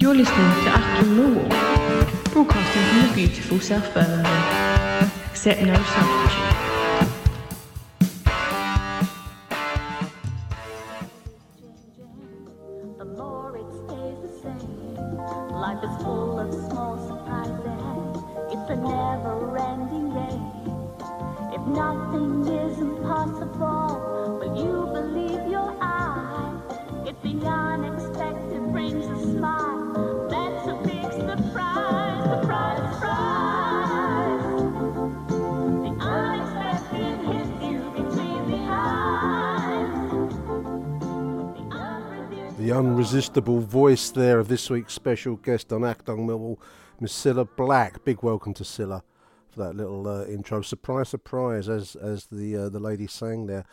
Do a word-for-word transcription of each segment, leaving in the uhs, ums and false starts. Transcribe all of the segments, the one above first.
You're listening to Achtung Millwall, broadcasting from the beautiful South Birmingham. Accept no substitute. The more it stays the same, life is full of small surprises. It's a never-ending game. If nothing is impossible, will you believe your eyes? If the unexpected brings a smile. The unresistible voice there of this week's special guest on Achtung Millwall, Miss Cilla Black. Big welcome to Cilla for that little uh, intro. Surprise, surprise, as as the uh, the lady sang there.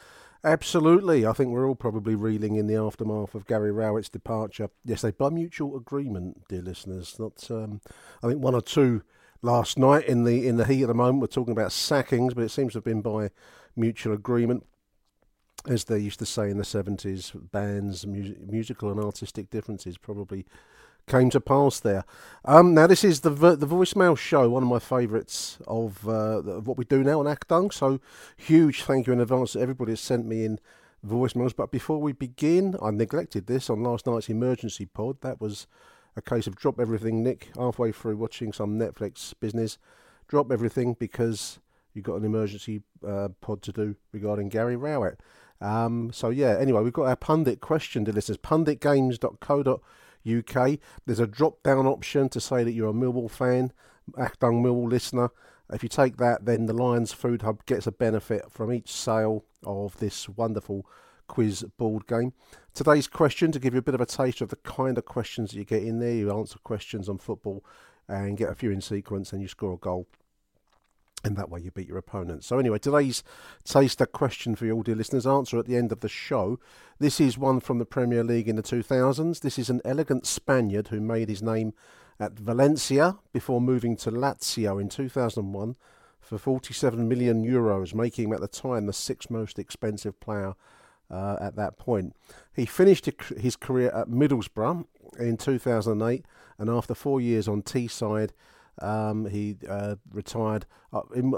Absolutely, I think we're all probably reeling in the aftermath of Gary Rowett's departure yesterday by mutual agreement, dear listeners. Not, um, I think one or two last night in the in the heat of the moment. We're talking about sackings, but it seems to have been by mutual agreement. As they used to say in the seventies, bands, mu- musical and artistic differences probably came to pass there. Um, now, this is the vo- the voicemail show, one of my favourites of, uh, the, of what we do now on Achtung. So, huge thank you in advance to everybody that's sent me in voicemails. But before we begin, I neglected this on last night's emergency pod. That was a case of drop everything, Nick, halfway through watching some Netflix business. Drop everything because you've got an emergency uh, pod to do regarding Gary Rowett. Um, so, yeah, anyway, we've got our pundit question to listeners, pundit games dot co dot U K. There's a drop-down option to say that you're a Millwall fan, Achtung Millwall listener. If you take that, then the Lions Food Hub gets a benefit from each sale of this wonderful quiz board game. Today's question, to give you a bit of a taste of the kind of questions that you get in there, you answer questions on football and get a few in sequence and you score a goal. And that way you beat your opponent. So anyway, today's taster question for you all, dear listeners, answer at the end of the show. This is one from the Premier League in the two thousands. This is an elegant Spaniard who made his name at Valencia before moving to Lazio in two thousand one for forty-seven million euros, making him at the time the sixth most expensive player uh, at that point. He finished his career at Middlesbrough in two thousand eight, and after four years on Teesside, Um, he uh, retired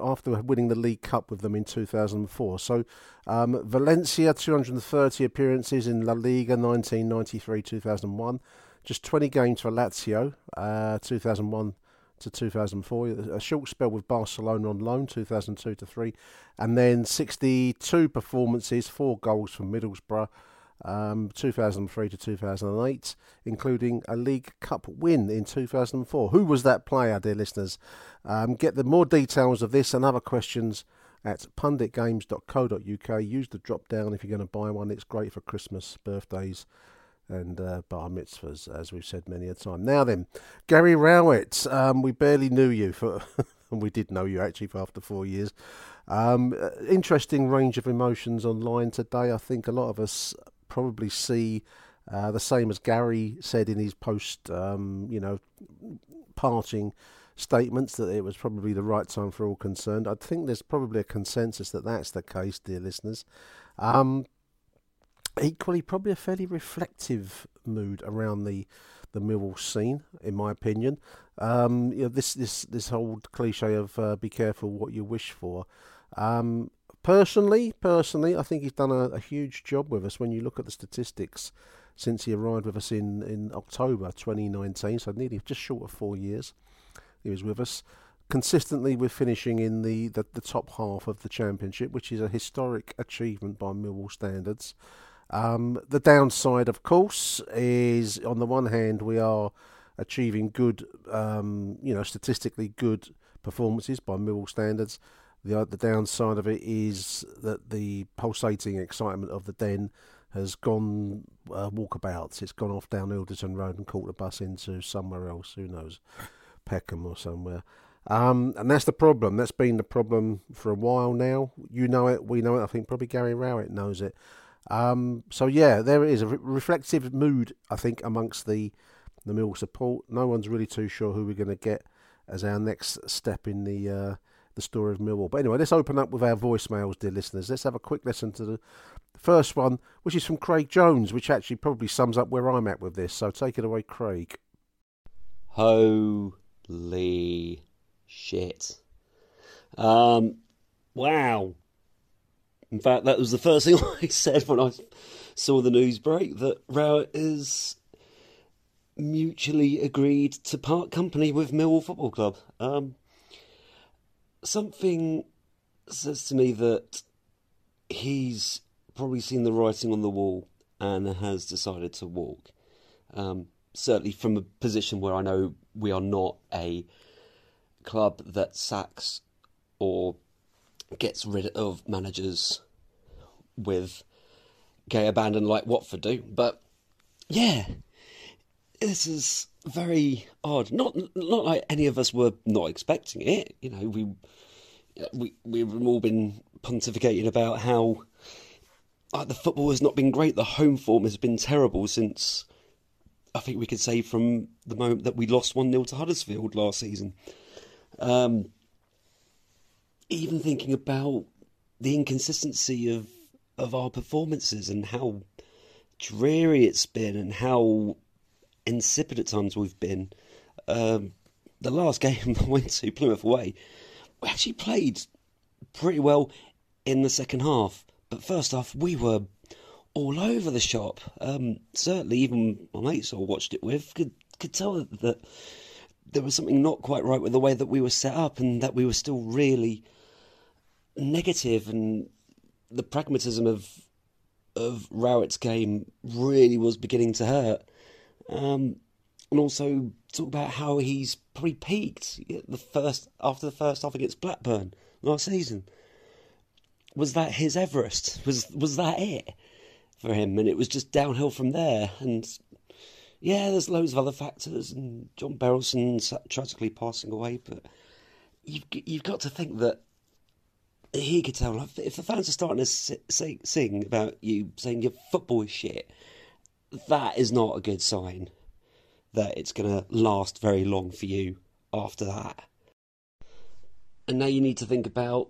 after winning the League Cup with them in two thousand four. So um, Valencia, two hundred thirty appearances in La Liga, nineteen ninety-three to two thousand one. Just twenty games for Lazio, uh, two thousand one to two thousand four. A short spell with Barcelona on loan, two thousand two to three. And then sixty-two performances, four goals for Middlesbrough. Um, two thousand three to two thousand eight, including a League Cup win in two thousand four. Who was that player, dear listeners? Um, get the more details of this and other questions at pundit games dot co dot U K. Use the drop down if you're going to buy one. It's great for Christmas, birthdays, and uh, bar mitzvahs, as we've said many a time. Now then, Gary Rowett, um, we barely knew you for, and we did know you actually for after four years. Um, interesting range of emotions online today. I think a lot of us probably see uh, the same as Gary said in his post, um, you know, parting statements that it was probably the right time for all concerned. I think there's probably a consensus that that's the case, dear listeners. Um, equally, probably a fairly reflective mood around the the Millwall scene, in my opinion. Um, you know, this this this whole cliche of uh, be careful what you wish for. Um, Personally, personally, I think he's done a, a huge job with us when you look at the statistics since he arrived with us in, in October twenty nineteen, so nearly just short of four years he was with us. Consistently, we're finishing in the, the, the top half of the Championship, which is a historic achievement by Millwall standards. Um, the downside, of course, is on the one hand, we are achieving good, um, you know, statistically good performances by Millwall standards. The the downside of it is that the pulsating excitement of the Den has gone uh, walkabouts. It's gone off down Ilderton Road and caught the bus into somewhere else, who knows, Peckham or somewhere. Um, and that's the problem. That's been the problem for a while now. You know it, we know it. I think probably Gary Rowett knows it. Um, so, yeah, there it is. A re- reflective mood, I think, amongst the, the Millwall support. No one's really too sure who we're going to get as our next step in the... Uh, the story of Millwall. But anyway, let's open up with our voicemails, dear listeners. Let's have a quick listen to the first one, which is from Craig Jones, which actually probably sums up where I'm at with this. So take it away, Craig. Holy shit. Um, wow. In fact, that was the first thing I said when I saw the news break, that Rowett is mutually agreed to part company with Millwall Football Club. Um, Something says to me that he's probably seen the writing on the wall and has decided to walk. Um, certainly from a position where I know we are not a club that sacks or gets rid of managers with gay abandon like Watford do. But yeah, this is... very odd. Not not like any of us were not expecting it. You know, we we we've all been pontificating about how like, the football has not been great. The home form has been terrible since, I think we could say, from the moment that we lost one nil to Huddersfield last season. Um, even thinking about the inconsistency of of our performances and how dreary it's been and how insipid at times we've been. Um, the last game I went to, Plymouth away, we actually played pretty well in the second half, but first half we were all over the shop. Um, certainly even my mates I watched it with could, could tell that there was something not quite right with the way that we were set up and that we were still really negative, and the pragmatism of of Rowett's game really was beginning to hurt. Um, and also talk about how he's pre-peaked the first, after the first half against Blackburn last season. Was that his Everest? Was was that it for him? And it was just downhill from there. And yeah, there's loads of other factors. And John Berylson tragically passing away. But you've, you've got to think that he could tell. Like, if the fans are starting to sing, sing about you saying your football is shit, that is not a good sign that it's going to last very long for you after that. And now you need to think about,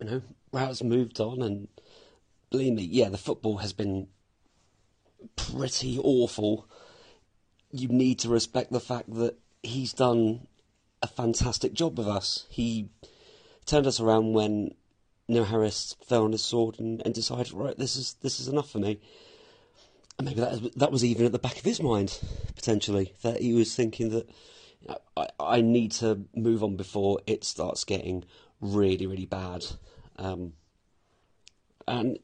you know, Rowett's moved on, and believe me, yeah, the football has been pretty awful. You need to respect the fact that he's done a fantastic job with us. He turned us around when Neil Harris fell on his sword and, and decided, right, this is this is enough for me. And maybe that, that was even at the back of his mind, potentially, that he was thinking that, you know, I, I need to move on before it starts getting really, really bad. Um, and,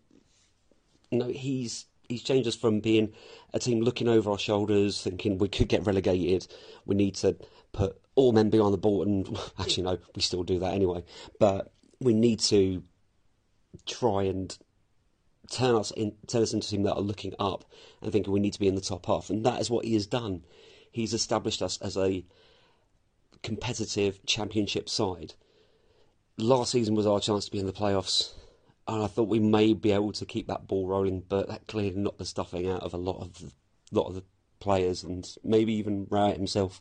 you know, he's, he's changed us from being a team looking over our shoulders, thinking we could get relegated, we need to put all men behind the ball, and actually, no, we still do that anyway. But we need to try and turn us in, turn us into a team that are looking up and thinking we need to be in the top half. And that is what he has done. He's established us as a competitive Championship side. Last season was our chance to be in the playoffs, and I thought we may be able to keep that ball rolling, but that clearly knocked the stuffing out of a lot of the, lot of the players, and maybe even Rowett himself.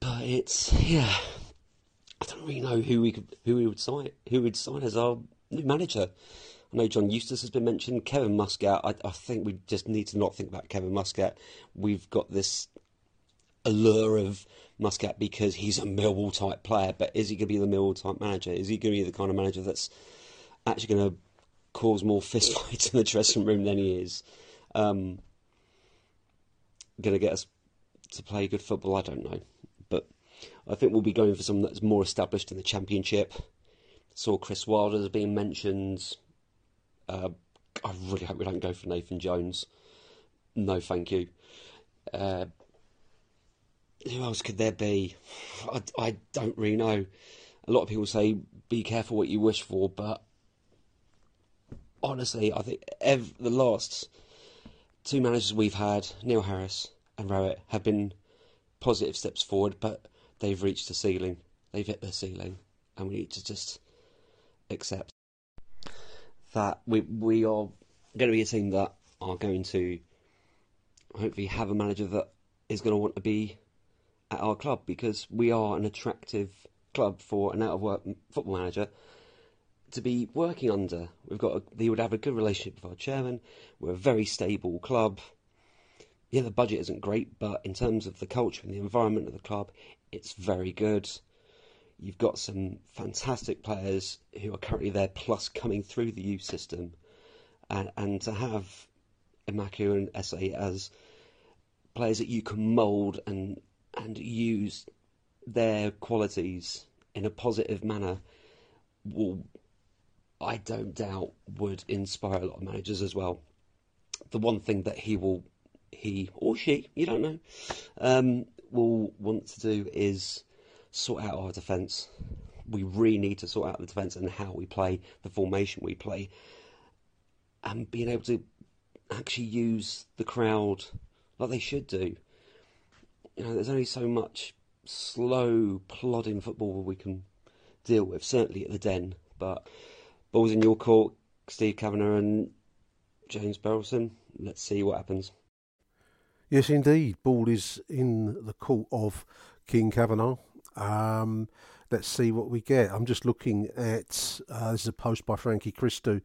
But it's, yeah, I don't really know who we could, who we would sign, who would sign as our new manager. I know John Eustace has been mentioned. Kevin Muscat. I, I think we just need to not think about Kevin Muscat. We've got this allure of Muscat because he's a Millwall-type player, but is he going to be the Millwall-type manager? Is he going to be the kind of manager that's actually going to cause more fistfights in the dressing room than he is? Um, going to get us to play good football? I don't know. But I think we'll be going for someone that's more established in the Championship. Saw Chris Wilder as being mentioned. Uh, I really hope we don't go for Nathan Jones. No, thank you. Uh, who else could there be? I, I don't really know. A lot of people say, be careful what you wish for, but honestly, I think every, the last two managers we've had, Neil Harris and Rowett, have been positive steps forward, but they've reached the ceiling. They've hit their ceiling, and we need to just accept that we we are going to be a team that are going to hopefully have a manager that is going to want to be at our club, because we are an attractive club for an out-of-work football manager to be working under. We've got a, they would have a good relationship with our chairman. We're a very stable club. Yeah, the budget isn't great, but in terms of the culture and the environment of the club, it's very good. You've got some fantastic players who are currently there, plus coming through the youth system. And, and to have Imaku and Essay as players that you can mould and and use their qualities in a positive manner will, I don't doubt, would inspire a lot of managers as well. The one thing that he will, he or she, you don't know, um, will want to do is sort out our defence. We really need to sort out the defence and how we play, the formation we play, and being able to actually use the crowd like they should do. You know, there's only so much slow, plodding football we can deal with, certainly at the Den. But ball's in your court, Steve Kavanagh and James Berylson. Let's see what happens. Yes, indeed. Ball is in the court of King Kavanagh. Um, let's see what we get. I'm just looking at, uh, this is a post by Frankie Christou.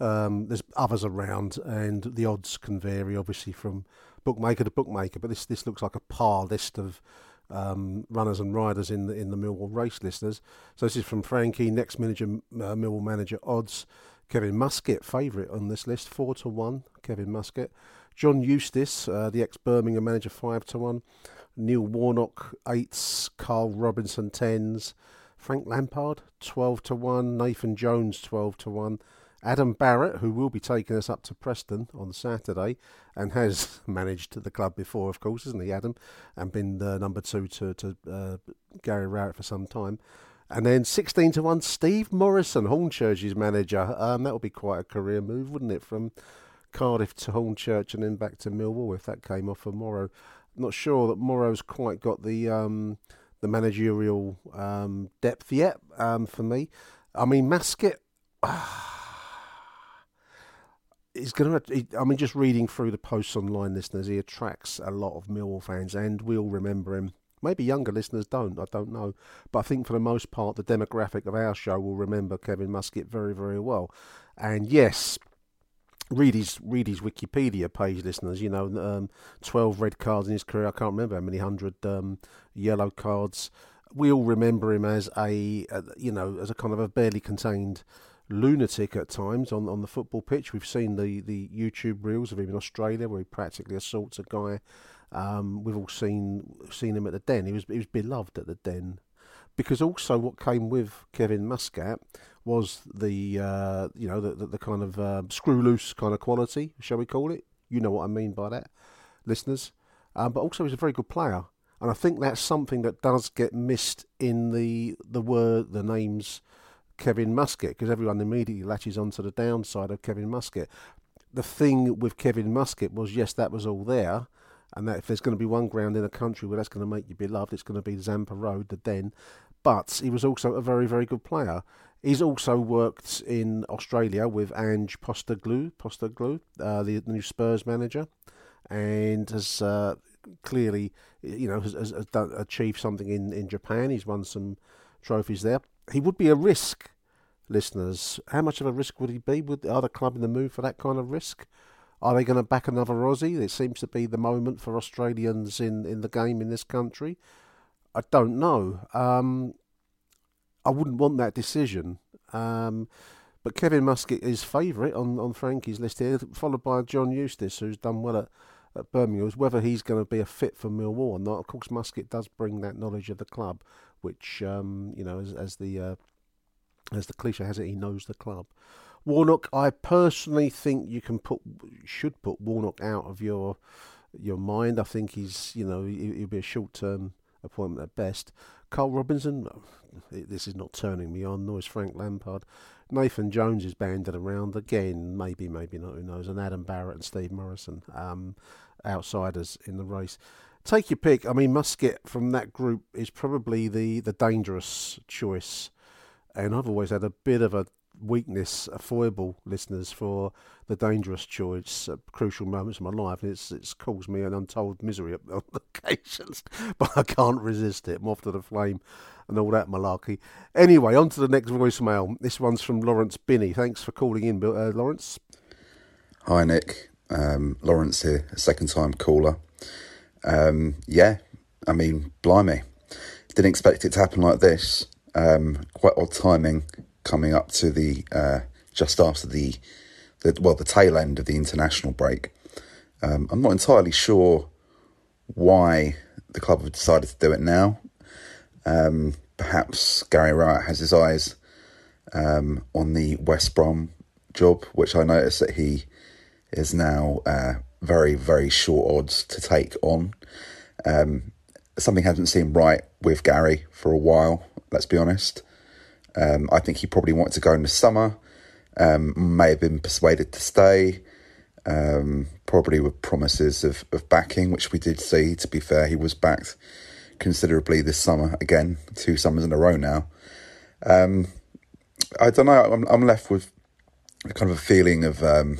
Um, there's others around, and the odds can vary, obviously, from bookmaker to bookmaker, but this, this looks like a par list of um, runners and riders in the in the Millwall race listers. So this is from Frankie, next manager, uh, Millwall manager odds. Kevin Muscat, favourite on this list, four to one. Kevin Muscat, John Eustace, uh, the ex-Birmingham manager, five to one. Neil Warnock, eights. Carl Robinson, tens. Frank Lampard, twelve to one. Nathan Jones, twelve to one. Adam Barrett, who will be taking us up to Preston on Saturday and has managed the club before, of course, isn't he, Adam? And been uh, number two to, to uh, Gary Rowett for some time. And then sixteen to one, Steve Morison, Hornchurch's manager. Um, that would be quite a career move, wouldn't it? From Cardiff to Hornchurch and then back to Millwall, if that came off for Morrow. I'm not sure that Morrow's quite got the, um, the managerial um, depth yet um, for me. I mean, Muscat... He's going to, he, I mean, just reading through the posts online, listeners, he attracts a lot of Millwall fans, and we'll remember him. Maybe younger listeners don't, I don't know. But I think for the most part, the demographic of our show will remember Kevin Muscat very, very well. And yes, read his, read his Wikipedia page, listeners. You know, um, twelve red cards in his career. I can't remember how many hundred um, yellow cards. We all remember him as a, uh, you know, as a kind of a barely contained lunatic at times on, on the football pitch. We've seen the, the YouTube reels of him in Australia where he practically assaults a guy. Um, we've all seen seen him at the Den. He was he was beloved at the Den, because also what came with Kevin Muscat was the uh, you know the the, the kind of uh, screw loose kind of quality, shall we call it? You know what I mean by that, listeners. Um, but also he's a very good player, and I think that's something that does get missed in the the word the names. Kevin Muscat, because everyone immediately latches onto the downside of Kevin Muscat. The thing with Kevin Muscat was, yes, that was all there, and that if there's going to be one ground in the country where that's going to make you beloved, it's going to be Zampa Road, the Den. But he was also a very, very good player. He's also worked in Australia with Ange Postecoglou, Postecoglou, uh, the new Spurs manager, and has uh, clearly, you know, has, has, has done, achieved something in, in Japan. He's won some trophies there. He would be a risk, listeners. How much of a risk would he be? Would the other club in the mood for that kind of risk? Are they going to back another Aussie? It seems to be the moment for Australians in, in the game in this country. I don't know. Um, I wouldn't want that decision. Um, but Kevin Muscat is favourite on, on Frankie's list here, followed by John Eustace, who's done well at, at Birmingham. Whether he's going to be a fit for Millwall or not, of course, Muscat does bring that knowledge of the club, which, um, you know, as, as the uh, as the cliche has it, he knows the club. Warnock, I personally think you can put, should put Warnock out of your your mind. I think he's, you know, he, he'll be a short-term appointment at best. Carl Robinson, oh, this is not turning me on, nor is Frank Lampard. Nathan Jones is banded around again, maybe, maybe not, who knows, and Adam Barrett and Steve Morison, um, outsiders in the race. Take your pick. I mean, Muscat from that group is probably the, the dangerous choice, and I've always had a bit of a weakness, a foible, listeners, for the dangerous choice at crucial moments of my life, and it's it's caused me an untold misery on occasions, but I can't resist it. I'm off to the flame and all that malarkey. Anyway, on to the next voicemail. This one's from Lawrence Binney. Thanks for calling in, uh, Lawrence. Hi, Nick. Um, Lawrence here, a second time caller. Um, yeah, I mean, blimey. Didn't expect it to happen like this. Um, quite odd timing, coming up to the, uh, just after the, the, well, the tail end of the international break. Um, I'm not entirely sure why the club have decided to do it now. Um, perhaps Gary Rowett has his eyes um, on the West Brom job, which I notice that he is now uh, very, very short odds to take on. Um, something hasn't seemed right with Gary for a while, let's be honest. Um, I think he probably wanted to go in the summer, um, may have been persuaded to stay, um, probably with promises of, of backing, which we did see. To be fair, he was backed considerably this summer, again, two summers in a row now. Um, I don't know, I'm, I'm left with kind of a feeling of um,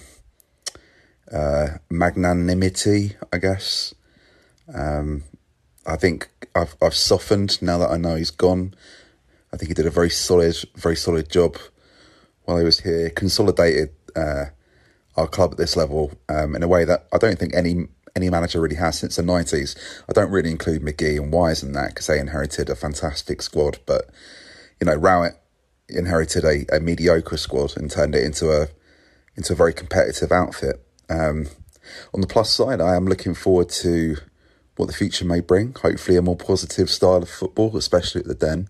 uh, magnanimity, I guess. Um, I think I've, I've softened now that I know he's gone. I think he did a very solid, very solid job while he was here. Consolidated uh, our club at this level um, in a way that I don't think any any manager really has since the nineties. I don't really include McGee and Wise in that because they inherited a fantastic squad. But, you know, Rowett inherited a, a mediocre squad and turned it into a into a very competitive outfit. Um, on the plus side, I am looking forward to what the future may bring. Hopefully a more positive style of football, especially at the Den.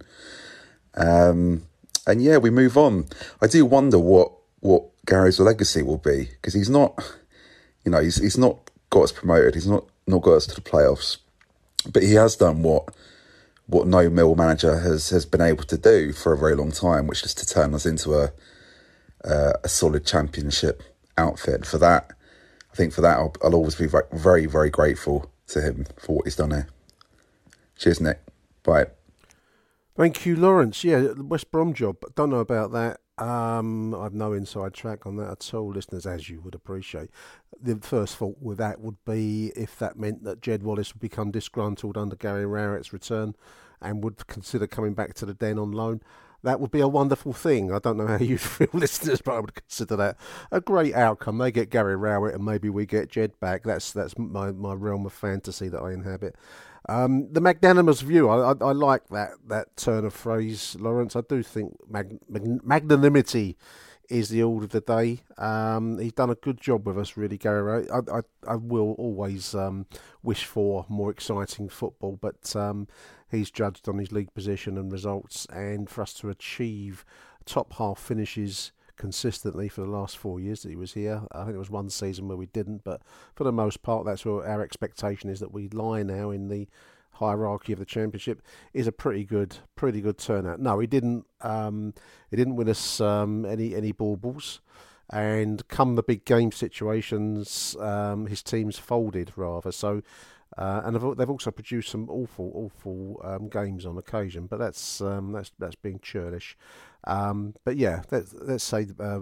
Um, and yeah, we move on. I do wonder what, what Gary's legacy will be, because he's not, you know, he's he's not got us promoted. He's not, not got us to the playoffs, but he has done what what no Mill manager has, has been able to do for a very long time, which is to turn us into a uh, a solid championship outfit. For that, I think for that I'll, I'll always be very, very grateful to him for what he's done here. Cheers, Nick. Bye. Thank you, Lawrence. Yeah, the West Brom job. Don't know about that. Um, I've no inside track on that at all, listeners, as you would appreciate. The first fault with that would be if that meant that Jed Wallace would become disgruntled under Gary Rowett's return and would consider coming back to the Den on loan. That would be a wonderful thing. I don't know how you feel, listeners, but I would consider that a great outcome. They get Gary Rowett and maybe we get Jed back. That's that's my, my realm of fantasy that I inhabit. Um, the magnanimous view, I, I, I like that, that turn of phrase, Lawrence. I do think mag, mag, magnanimity is the order of the day. Um, he's done a good job with us, really, Gary Rowett. I, I, I will always um, wish for more exciting football, but um, he's judged on his league position and results, and for us to achieve top half finishes consistently for the last four years that he was here. I think there was one season where we didn't, but for the most part, that's where our expectation is that we lie now in the hierarchy of the championship. Is a pretty good, pretty good turnout. No, he didn't. Um, he didn't win us um, any any baubles, and come the big game situations, um, his team's folded rather. So, uh, and they've, they've also produced some awful, awful um, games on occasion. But that's um, that's that's being churlish. Um, but yeah, let's, let's say uh,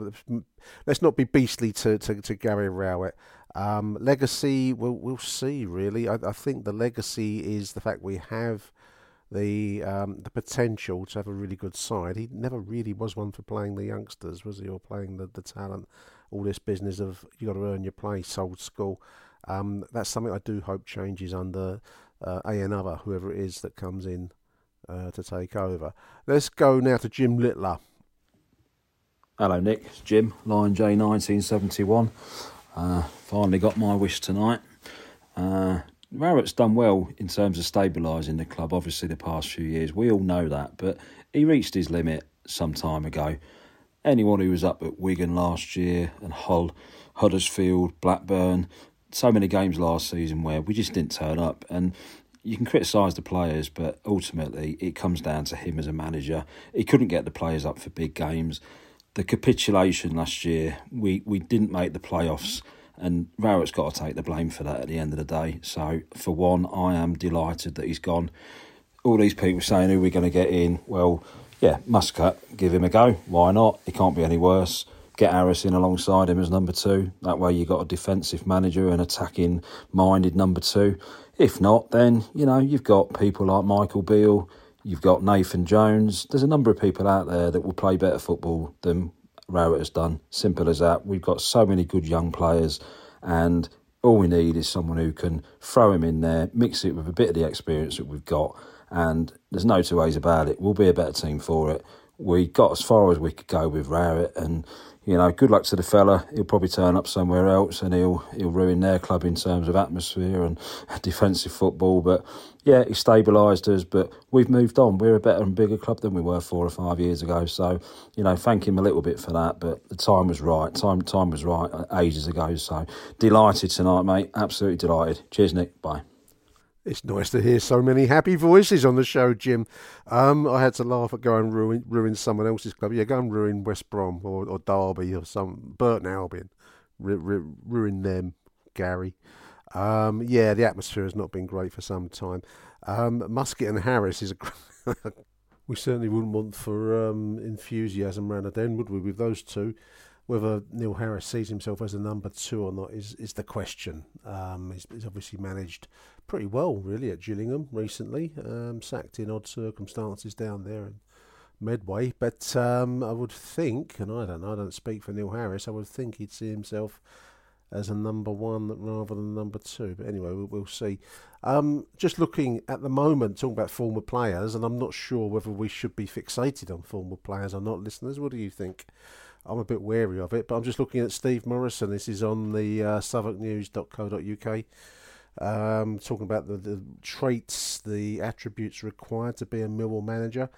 let's not be beastly to to, to Gary Rowett. Um, legacy, we'll, we'll see. Really, I, I think the legacy is the fact we have the um, the potential to have a really good side. He never really was one for playing the youngsters, was he, or playing the, the talent. All this business of you got to earn your place, old school. Um, that's something I do hope changes under uh, a another, whoever it is that comes in uh, to take over. Let's go now to Jim Littler. Hello, Nick. It's Jim, Lion J nineteen seventy-one. Uh, finally got my wish tonight. Uh, Rowett's done well in terms of stabilising the club, obviously, the past few years. We all know that, but he reached his limit some time ago. Anyone who was up at Wigan last year and Hull, Huddersfield, Blackburn, so many games last season where we just didn't turn up. And you can criticise the players, but ultimately it comes down to him as a manager. He couldn't get the players up for big games. The capitulation last year, we, we didn't make the playoffs, and Rowett's got to take the blame for that at the end of the day. So, for one, I am delighted that he's gone. All these people saying, who are we going to get in? Well, yeah, Muscat, give him a go. Why not? He can't be any worse. Get Harris in alongside him as number two. That way you've got a defensive manager and attacking-minded number two. If not, then, you know, you've got people like Michael Beale, you've got Nathan Jones. There's a number of people out there that will play better football than Rowett has done. Simple as that. We've got so many good young players, and all we need is someone who can throw him in there, mix it with a bit of the experience that we've got, and there's no two ways about it. We'll be a better team for it. We got as far as we could go with Rowett, and you know, good luck to the fella. He'll probably turn up somewhere else and he'll he'll ruin their club in terms of atmosphere and defensive football. But yeah, he stabilised us, but we've moved on. We're a better and bigger club than we were four or five years ago. So, you know, thank him a little bit for that. But the time was right. Time time was right ages ago. So delighted tonight, mate. Absolutely delighted. Cheers, Nick. Bye. It's nice to hear so many happy voices on the show, Jim. Um, I had to laugh at go and ruin, ruin someone else's club. Yeah, go and ruin West Brom or, or Derby or some Burton Albion. Ru- ru- ruin them, Gary. Um, yeah, the atmosphere has not been great for some time. Um, Muscat and Harris is a... We certainly wouldn't want for um, enthusiasm round the den, would we, with those two? Whether Neil Harris sees himself as a number two or not is, is the question. Um, he's, he's obviously managed pretty well, really, at Gillingham recently. Um, sacked in odd circumstances down there in Medway. But um, I would think, and I don't know, I don't speak for Neil Harris, I would think he'd see himself as a number one rather than number two. But anyway, we'll, we'll see. Um, just looking at the moment, talking about former players, and I'm not sure whether we should be fixated on former players or not, listeners. What do you think? I'm a bit wary of it, but I'm just looking at Steve Morison. This is on the uh, southwark news dot co dot U K. Um, talking about the, the traits, the attributes required to be a Millwall manager.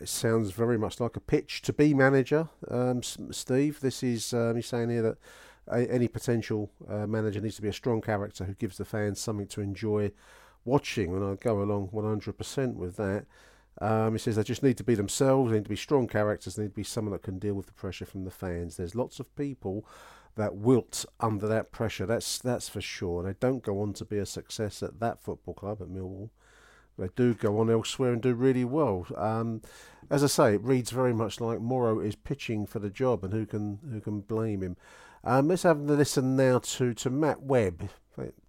It sounds very much like a pitch to be manager, um, Steve. This is, um, he's saying here that a, any potential uh, manager needs to be a strong character who gives the fans something to enjoy watching, and I go along one hundred percent with that. Um, he says they just need to be themselves, they need to be strong characters, they need to be someone that can deal with the pressure from the fans. There's lots of people that wilt under that pressure, that's that's for sure. They don't go on to be a success at that football club, at Millwall. They do go on elsewhere and do really well. Um, as I say, it reads very much like Morrow is pitching for the job, and who can who can blame him? Um, let's have a listen now to, to Matt Webb.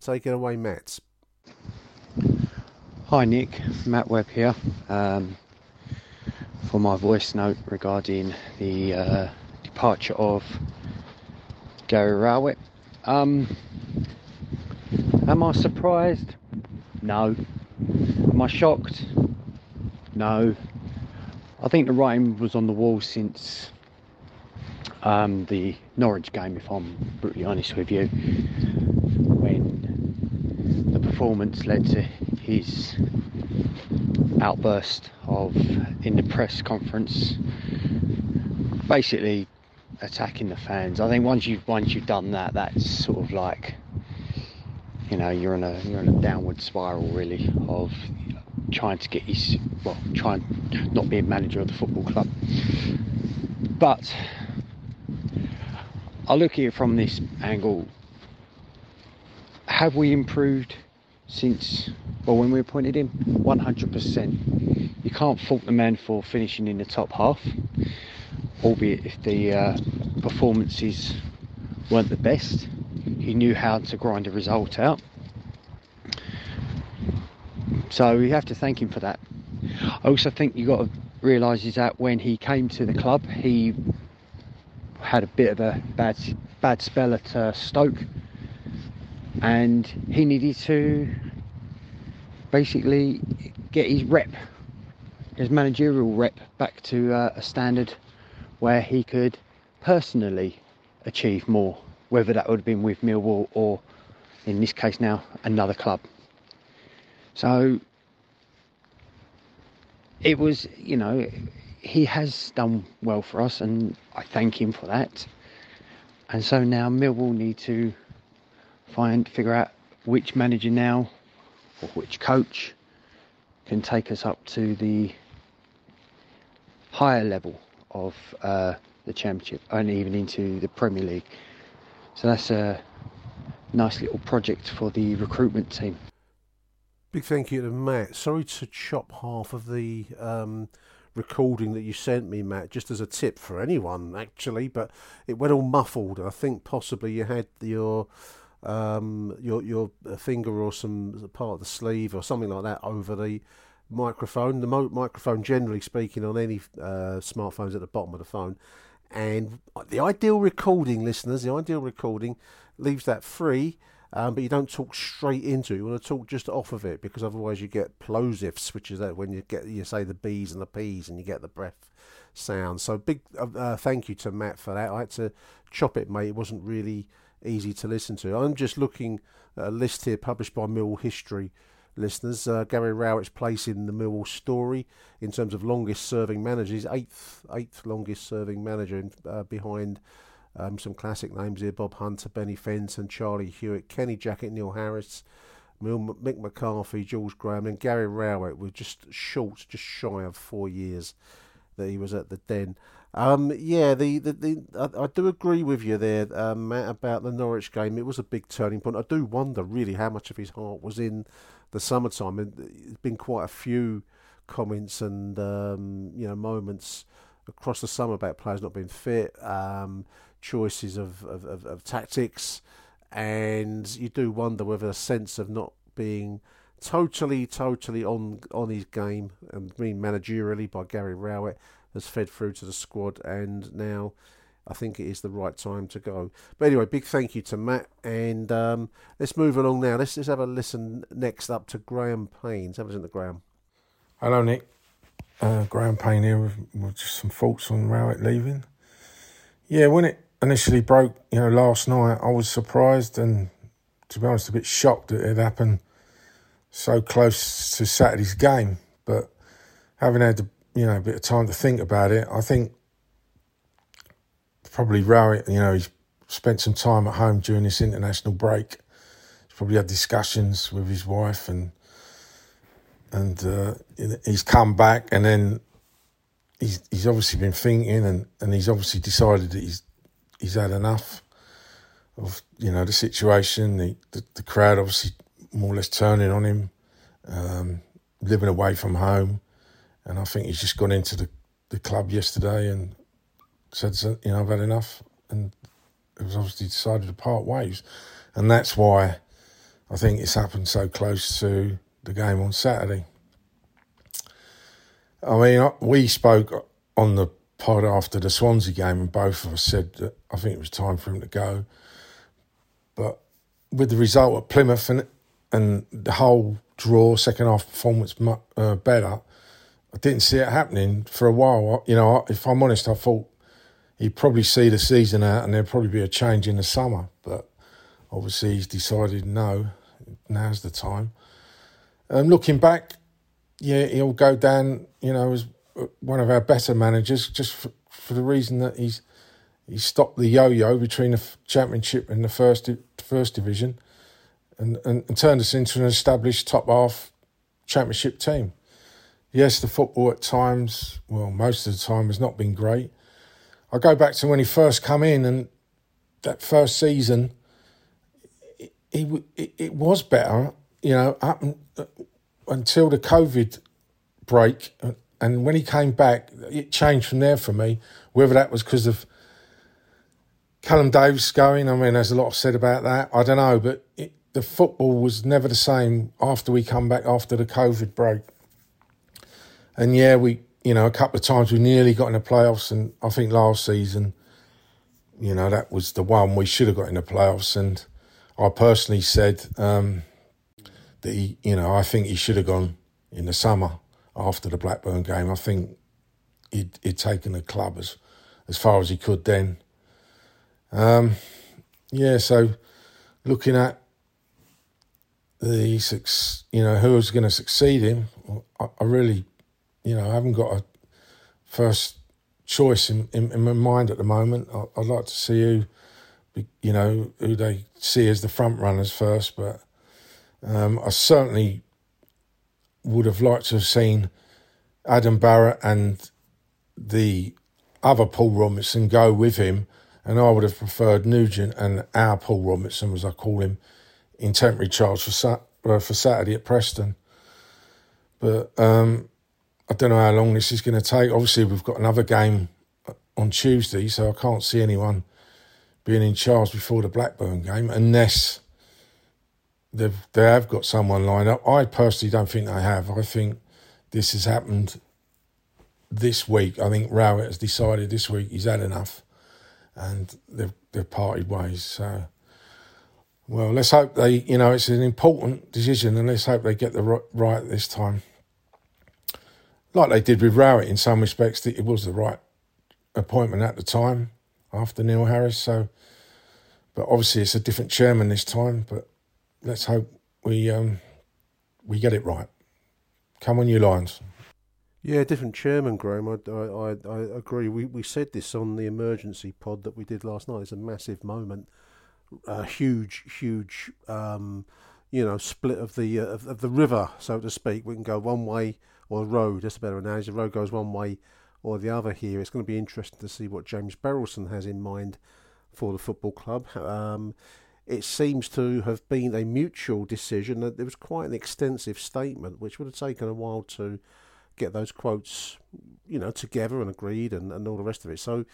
Take it away, Matt. Hi Nick, Matt Webb here, um, for my voice note regarding the uh, departure of Gary Rowett. Um, am I surprised? No. Am I shocked? No. I think the writing was on the wall since um, the Norwich game, if I'm brutally honest with you, when the performance led to his outburst of in the press conference, basically attacking the fans. I think once you've once you've done that, that's sort of like, you know, you're in a you're in a downward spiral really of trying to get his well, trying not being manager of the football club. But I look at it from this angle: have we improved since? Well, when we appointed him, one hundred percent. You can't fault the man for finishing in the top half, albeit if the uh, performances weren't the best. He knew how to grind a result out. So we have to thank him for that. I also think you got to realise is that when he came to the club, he had a bit of a bad bad spell at uh, Stoke, and he needed to basically get his rep, his managerial rep, back to uh, a standard where he could personally achieve more, whether that would have been with Millwall or, in this case now, another club. So it was, you know, he has done well for us and I thank him for that. And so now Millwall need to find, figure out which manager now or which coach can take us up to the higher level of uh, the Championship and even into the Premier League. So that's a nice little project for the recruitment team. Big thank you to Matt. Sorry to chop half of the um, recording that you sent me, Matt, just as a tip for anyone, actually, but it went all muffled. I think possibly you had your um, your your finger or some part of the sleeve or something like that over the microphone. The mo- microphone, generally speaking, on any uh, smartphones at the bottom of the phone. And the ideal recording, listeners, the ideal recording leaves that free, um, but you don't talk straight into it. You want to talk just off of it, because otherwise you get plosives, which is that when you get you say the B's and the P's and you get the breath sound. So big uh, thank you to Matt for that. I had to chop it, mate. It wasn't really easy to listen to. I'm just looking at a list here published by Millwall History. Listeners, uh, Gary Rowett's place in the Millwall story in terms of longest-serving managers, eighth, eighth longest-serving manager in, uh, behind um, some classic names here: Bob Hunter, Benny Fenton, Charlie Hewitt, Kenny Jackett, Neil Harris, Mick McCarthy, George Graham, and Gary Rowett were just short, just shy of four years that he was at the Den. Um, yeah, the the, the I, I do agree with you there, uh, Matt, about the Norwich game. It was a big turning point. I do wonder really how much of his heart was in the summertime. There's been quite a few comments and um, you know moments across the summer about players not being fit, um, choices of, of, of, of tactics, and you do wonder whether a sense of not being totally, totally on on his game and being managerially by Gary Rowett has fed through to the squad, and now I think it is the right time to go. But anyway, big thank you to Matt, and um, let's move along now. Let's just have a listen next up to Graham Payne. Have a listen to Graham. Hello, Nick. Uh, Graham Payne here with, with just some thoughts on Rowett leaving. Yeah, when it initially broke, you know, last night, I was surprised and, to be honest, a bit shocked that it had happened so close to Saturday's game. But having had, you know, a bit of time to think about it, I think probably Rowett, you know, he's spent some time at home during this international break. He's probably had discussions with his wife, and and uh, he's come back, and then he's he's obviously been thinking, and, and he's obviously decided that he's he's had enough of, you know, the situation. The the, the crowd obviously more or less turning on him, um, living away from home, and I think he's just gone into the, the club yesterday and said, you know, I've had enough, and it was obviously decided to part ways. And that's why I think it's happened so close to the game on Saturday. I mean, we spoke on the pod after the Swansea game, and both of us said that I think it was time for him to go. But with the result at Plymouth and, and the whole draw, second half performance uh, better, I didn't see it happening for a while. You know, if I'm honest, I thought he'd probably see the season out and there'd probably be a change in the summer. But obviously he's decided no, now's the time. Um, looking back, yeah, he'll go down, you know, as one of our better managers, just for, for the reason that he's he stopped the yo-yo between the Championship and the First first Division and, and, and turned us into an established top-half Championship team. Yes, the football at times, well, most of the time, has not been great. I go back to when he first come in, and that first season, it, it, it was better, you know, up until the COVID break. And when he came back, it changed from there for me, whether that was because of Callum Davis going. I mean, there's a lot said about that. I don't know, but it, the football was never the same after we come back after the COVID break. And yeah, we, you know, a couple of times we nearly got in the playoffs, and I think last season, you know, that was the one we should have got in the playoffs. And I personally said um, that, he, you know, I think he should have gone in the summer after the Blackburn game. I think he'd, he'd taken the club as, as far as he could then. Um, yeah, so looking at the, you know, who was going to succeed him, I, I really, you know, I haven't got a first choice in, in, in my mind at the moment. I, I'd like to see who, you know, who they see as the front runners first. But um, I certainly would have liked to have seen Adam Barrett and the other Paul Robinson go with him. And I would have preferred Nugent and our Paul Robinson, as I call him, in temporary charge for sat- for Saturday at Preston. But um, I don't know how long this is going to take. Obviously, we've got another game on Tuesday, so I can't see anyone being in charge before the Blackburn game, unless they've, they have got someone lined up. I personally don't think they have. I think this has happened this week. I think Rowett has decided this week he's had enough, and they've, they've parted ways. So, well, let's hope they, you know, it's an important decision, and let's hope they get the right this time. Like they did with Rowett in some respects, it was the right appointment at the time after Neil Harris. So, but obviously it's a different chairman this time, but let's hope we um, we get it right. Come on, you Lions. Yeah, different chairman, Graham. I, I, I agree. We, we said this on the emergency pod that we did last night. It's a massive moment, a huge, huge, um, you know, split of the uh, of, of the river, so to speak. We can go one way or a road. That's a better analogy. The road goes one way or the other here. It's going to be interesting to see what James Berylson has in mind for the football club. Um, it seems to have been a mutual decision. There was quite an extensive statement, which would have taken a while to get those quotes, you know, together and agreed and, and all the rest of it. So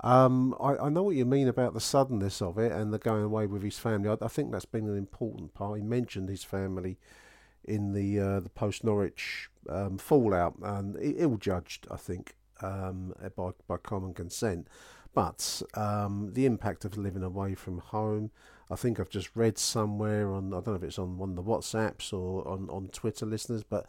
um, I, I know what you mean about the suddenness of it and the going away with his family. I, I think that's been an important part. He mentioned his family in the uh, the post-Norwich um, fallout, and ill-judged, I think, um, by, by common consent. But um, the impact of living away from home, I think I've just read somewhere on, I don't know if it's on one of the WhatsApps or on, on Twitter, listeners, but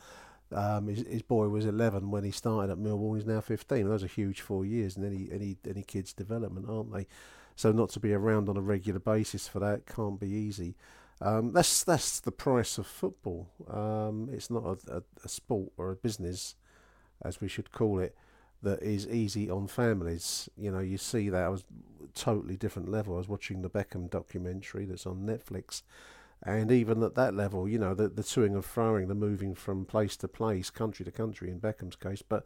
Um, his, his boy was eleven when he started at Millwall. He's now fifteen. Those are huge four years in any any any kid's development, aren't they? So not to be around on a regular basis for that can't be easy. Um, that's that's the price of football. Um, it's not a, a, a sport or a business, as we should call it, that is easy on families. You know, you see that. I was totally different level. I was watching the Beckham documentary that's on Netflix. And even at that level, you know, the, the toing and froing, the moving from place to place, country to country in Beckham's case. But,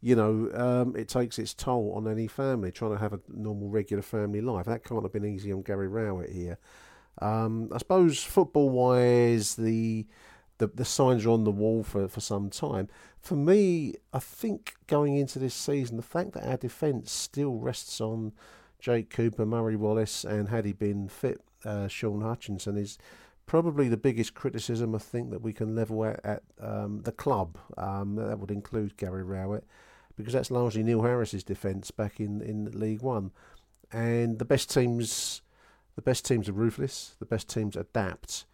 you know, um, it takes its toll on any family, trying to have a normal, regular family life. That can't have been easy on Gary Rowett here. Um, I suppose football-wise, the, the the signs are on the wall for, for some time. For me, I think going into this season, the fact that our defence still rests on Jake Cooper, Murray Wallace, and had he been fit, uh, Sean Hutchinson, is probably the biggest criticism I think that we can level at, at um, the club. Um, that would include Gary Rowett, because that's largely Neil Harris's defence back in, in League One. And the best teams, the best teams are ruthless. The best teams adapt,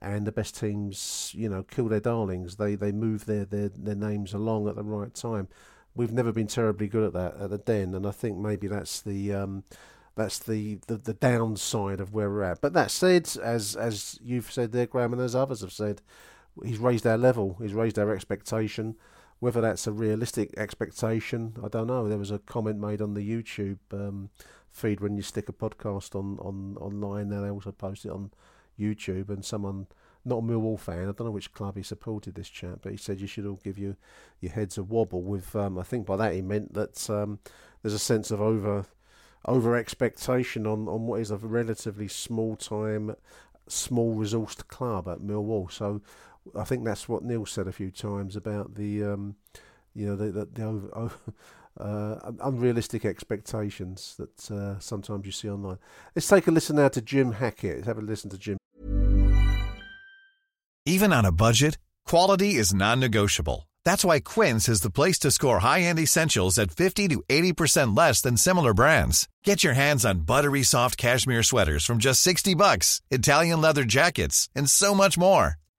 and the best teams, you know, kill their darlings. They they move their their, their names along at the right time. We've never been terribly good at that at the Den, and I think maybe that's the. Um, That's the, the, the downside of where we're at. But that said, as as you've said there, Graham, and as others have said, he's raised our level. He's raised our expectation. Whether that's a realistic expectation, I don't know. There was a comment made on the YouTube um, feed when you stick a podcast on, on online. Now they also post it on YouTube. And someone, not a Millwall fan, I don't know which club he supported this chap, but he said you should all give you, your heads a wobble. With um, I think by that he meant that um, there's a sense of over... over expectation on, on what is a relatively small time, small resourced club at Millwall. So I think that's what Neil said a few times about the, um, you know, the the, the over, uh, unrealistic expectations that uh, sometimes you see online. Let's take a listen now to Jim Hackett. Let's have a listen to Jim. Even on a budget, quality is non-negotiable. That's why Quince is the place to score high-end essentials at fifty to eighty percent less than similar brands. Get your hands on buttery soft cashmere sweaters from just sixty bucks, Italian leather jackets, and so much more.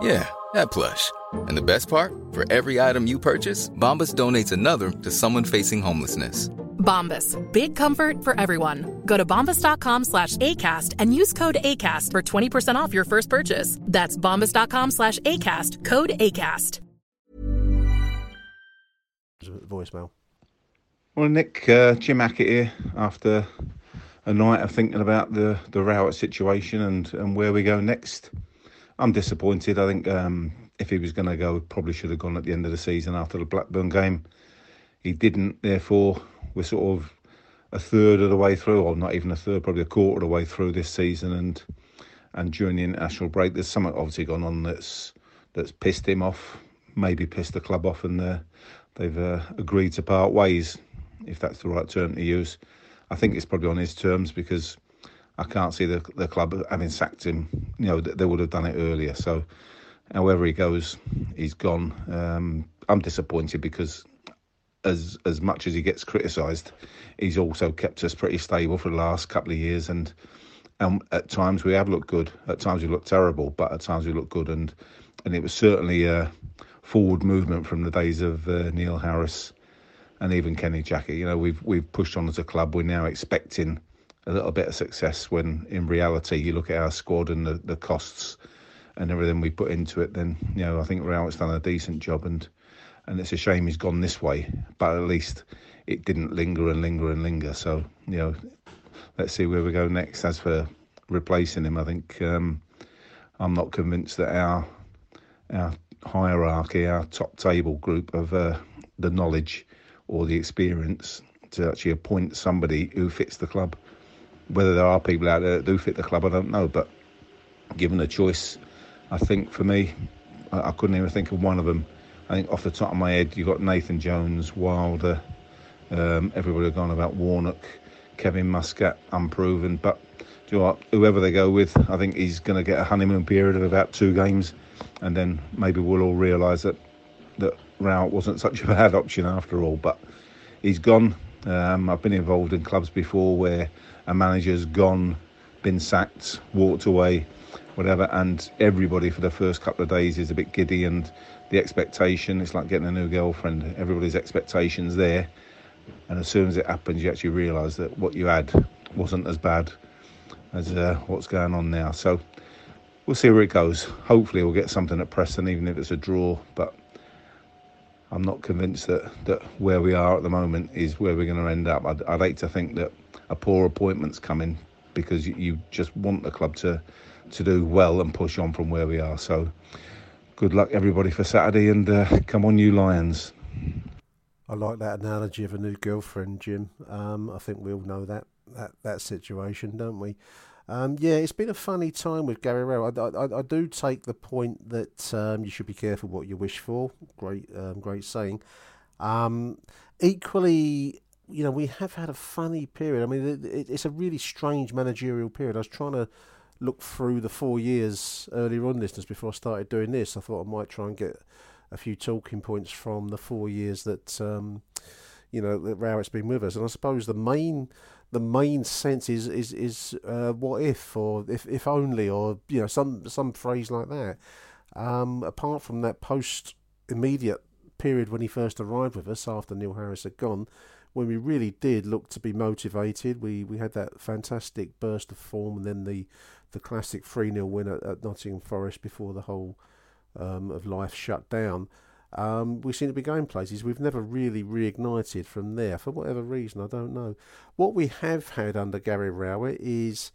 Yeah, that plush. And the best part? For every item you purchase, Bombas donates another to someone facing homelessness. Bombas. Big comfort for everyone. Go to bombas.com slash ACAST and use code ACAST for twenty percent off your first purchase. That's bombas.com slash ACAST. Code ACAST. Voicemail. Well, Nick, uh, Jim Hackett here after a night of thinking about the, the Rowett situation and, and where we go next. I'm disappointed. I think um, if he was going to go, probably should have gone at the end of the season after the Blackburn game. He didn't, therefore... We're sort of a third of the way through, or not even a third, probably a quarter of the way through this season, and and during the international break, there's something obviously gone on that's that's pissed him off, maybe pissed the club off, and uh, they've uh, agreed to part ways, if that's the right term to use. I think it's probably on his terms because I can't see the the club having sacked him. You know, they would have done it earlier. So, however he goes, he's gone. Um, I'm disappointed because. As as much as he gets criticised, he's also kept us pretty stable for the last couple of years. And um, at times we have looked good, at times we looked terrible, but at times we looked good. And and it was certainly a forward movement from the days of uh, Neil Harris and even Kenny Jackett. You know, we've we've pushed on as a club. We're now expecting a little bit of success when in reality you look at our squad and the, the costs and everything we put into it. Then, you know, I think Rowett's done a decent job and. And it's a shame he's gone this way, but at least it didn't linger and linger and linger. So, you know, let's see where we go next. As for replacing him, I think um, I'm not convinced that our our hierarchy, our top table group of uh, the knowledge or the experience to actually appoint somebody who fits the club. Whether there are people out there that do fit the club, I don't know. But given a choice, I think for me, I, I couldn't even think of one of them. I think off the top of my head, you've got Nathan Jones, Wilder, um, everybody gone about Warnock, Kevin Muscat, unproven. But do you know what, whoever they go with, I think he's going to get a honeymoon period of about two games. And then maybe we'll all realise that, that Rowett wasn't such a bad option after all. But he's gone. Um, I've been involved in clubs before where a manager's gone, been sacked, walked away, whatever. And everybody for the first couple of days is a bit giddy and... The expectation, it's like getting a new girlfriend. Everybody's expectations there. And as soon as it happens, you actually realise that what you had wasn't as bad as uh, what's going on now. So we'll see where it goes. Hopefully we'll get something at Preston, even if it's a draw. But I'm not convinced that, that where we are at the moment is where we're going to end up. I'd, I'd hate to think that a poor appointment's coming because you, you just want the club to, to do well and push on from where we are. So... Good luck, everybody, for Saturday, and uh, come on, you Lions. I like that analogy of a new girlfriend, Jim. Um, I think we all know that that, that situation, don't we? Um, yeah, it's been a funny time with Gary Rowett. I, I, I do take the point that um, you should be careful what you wish for. Great, um, great saying. Um, equally, you know, we have had a funny period. I mean, it, it, it's a really strange managerial period. I was trying to look through the four years earlier on, listeners, before I started doing this. I thought I might try and get a few talking points from the four years that um, you know that Rowett's been with us. And I suppose the main the main sense is is is uh, what if, or if if only, or you know some some phrase like that. Um, apart from that post immediate period when he first arrived with us after Neil Harris had gone, when we really did look to be motivated. We we had that fantastic burst of form, and then the, the classic three nil win at, at Nottingham Forest before the whole um, of life shut down. Um, we seem to be going places. We've never really reignited from there for whatever reason, I don't know. What we have had under Gary Rowett is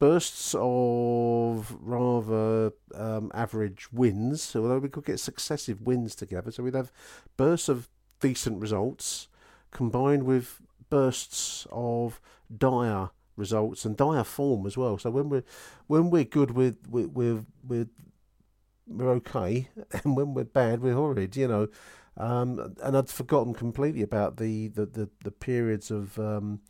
bursts of rather um, average wins, although we could get successive wins together. So we'd have bursts of decent results combined with bursts of dire results and dire form as well. So when we're, when we're good, we're, we're, we're, we're okay, and when we're bad, we're horrid, you know. Um, and I'd forgotten completely about the, the, the, the periods of... Um,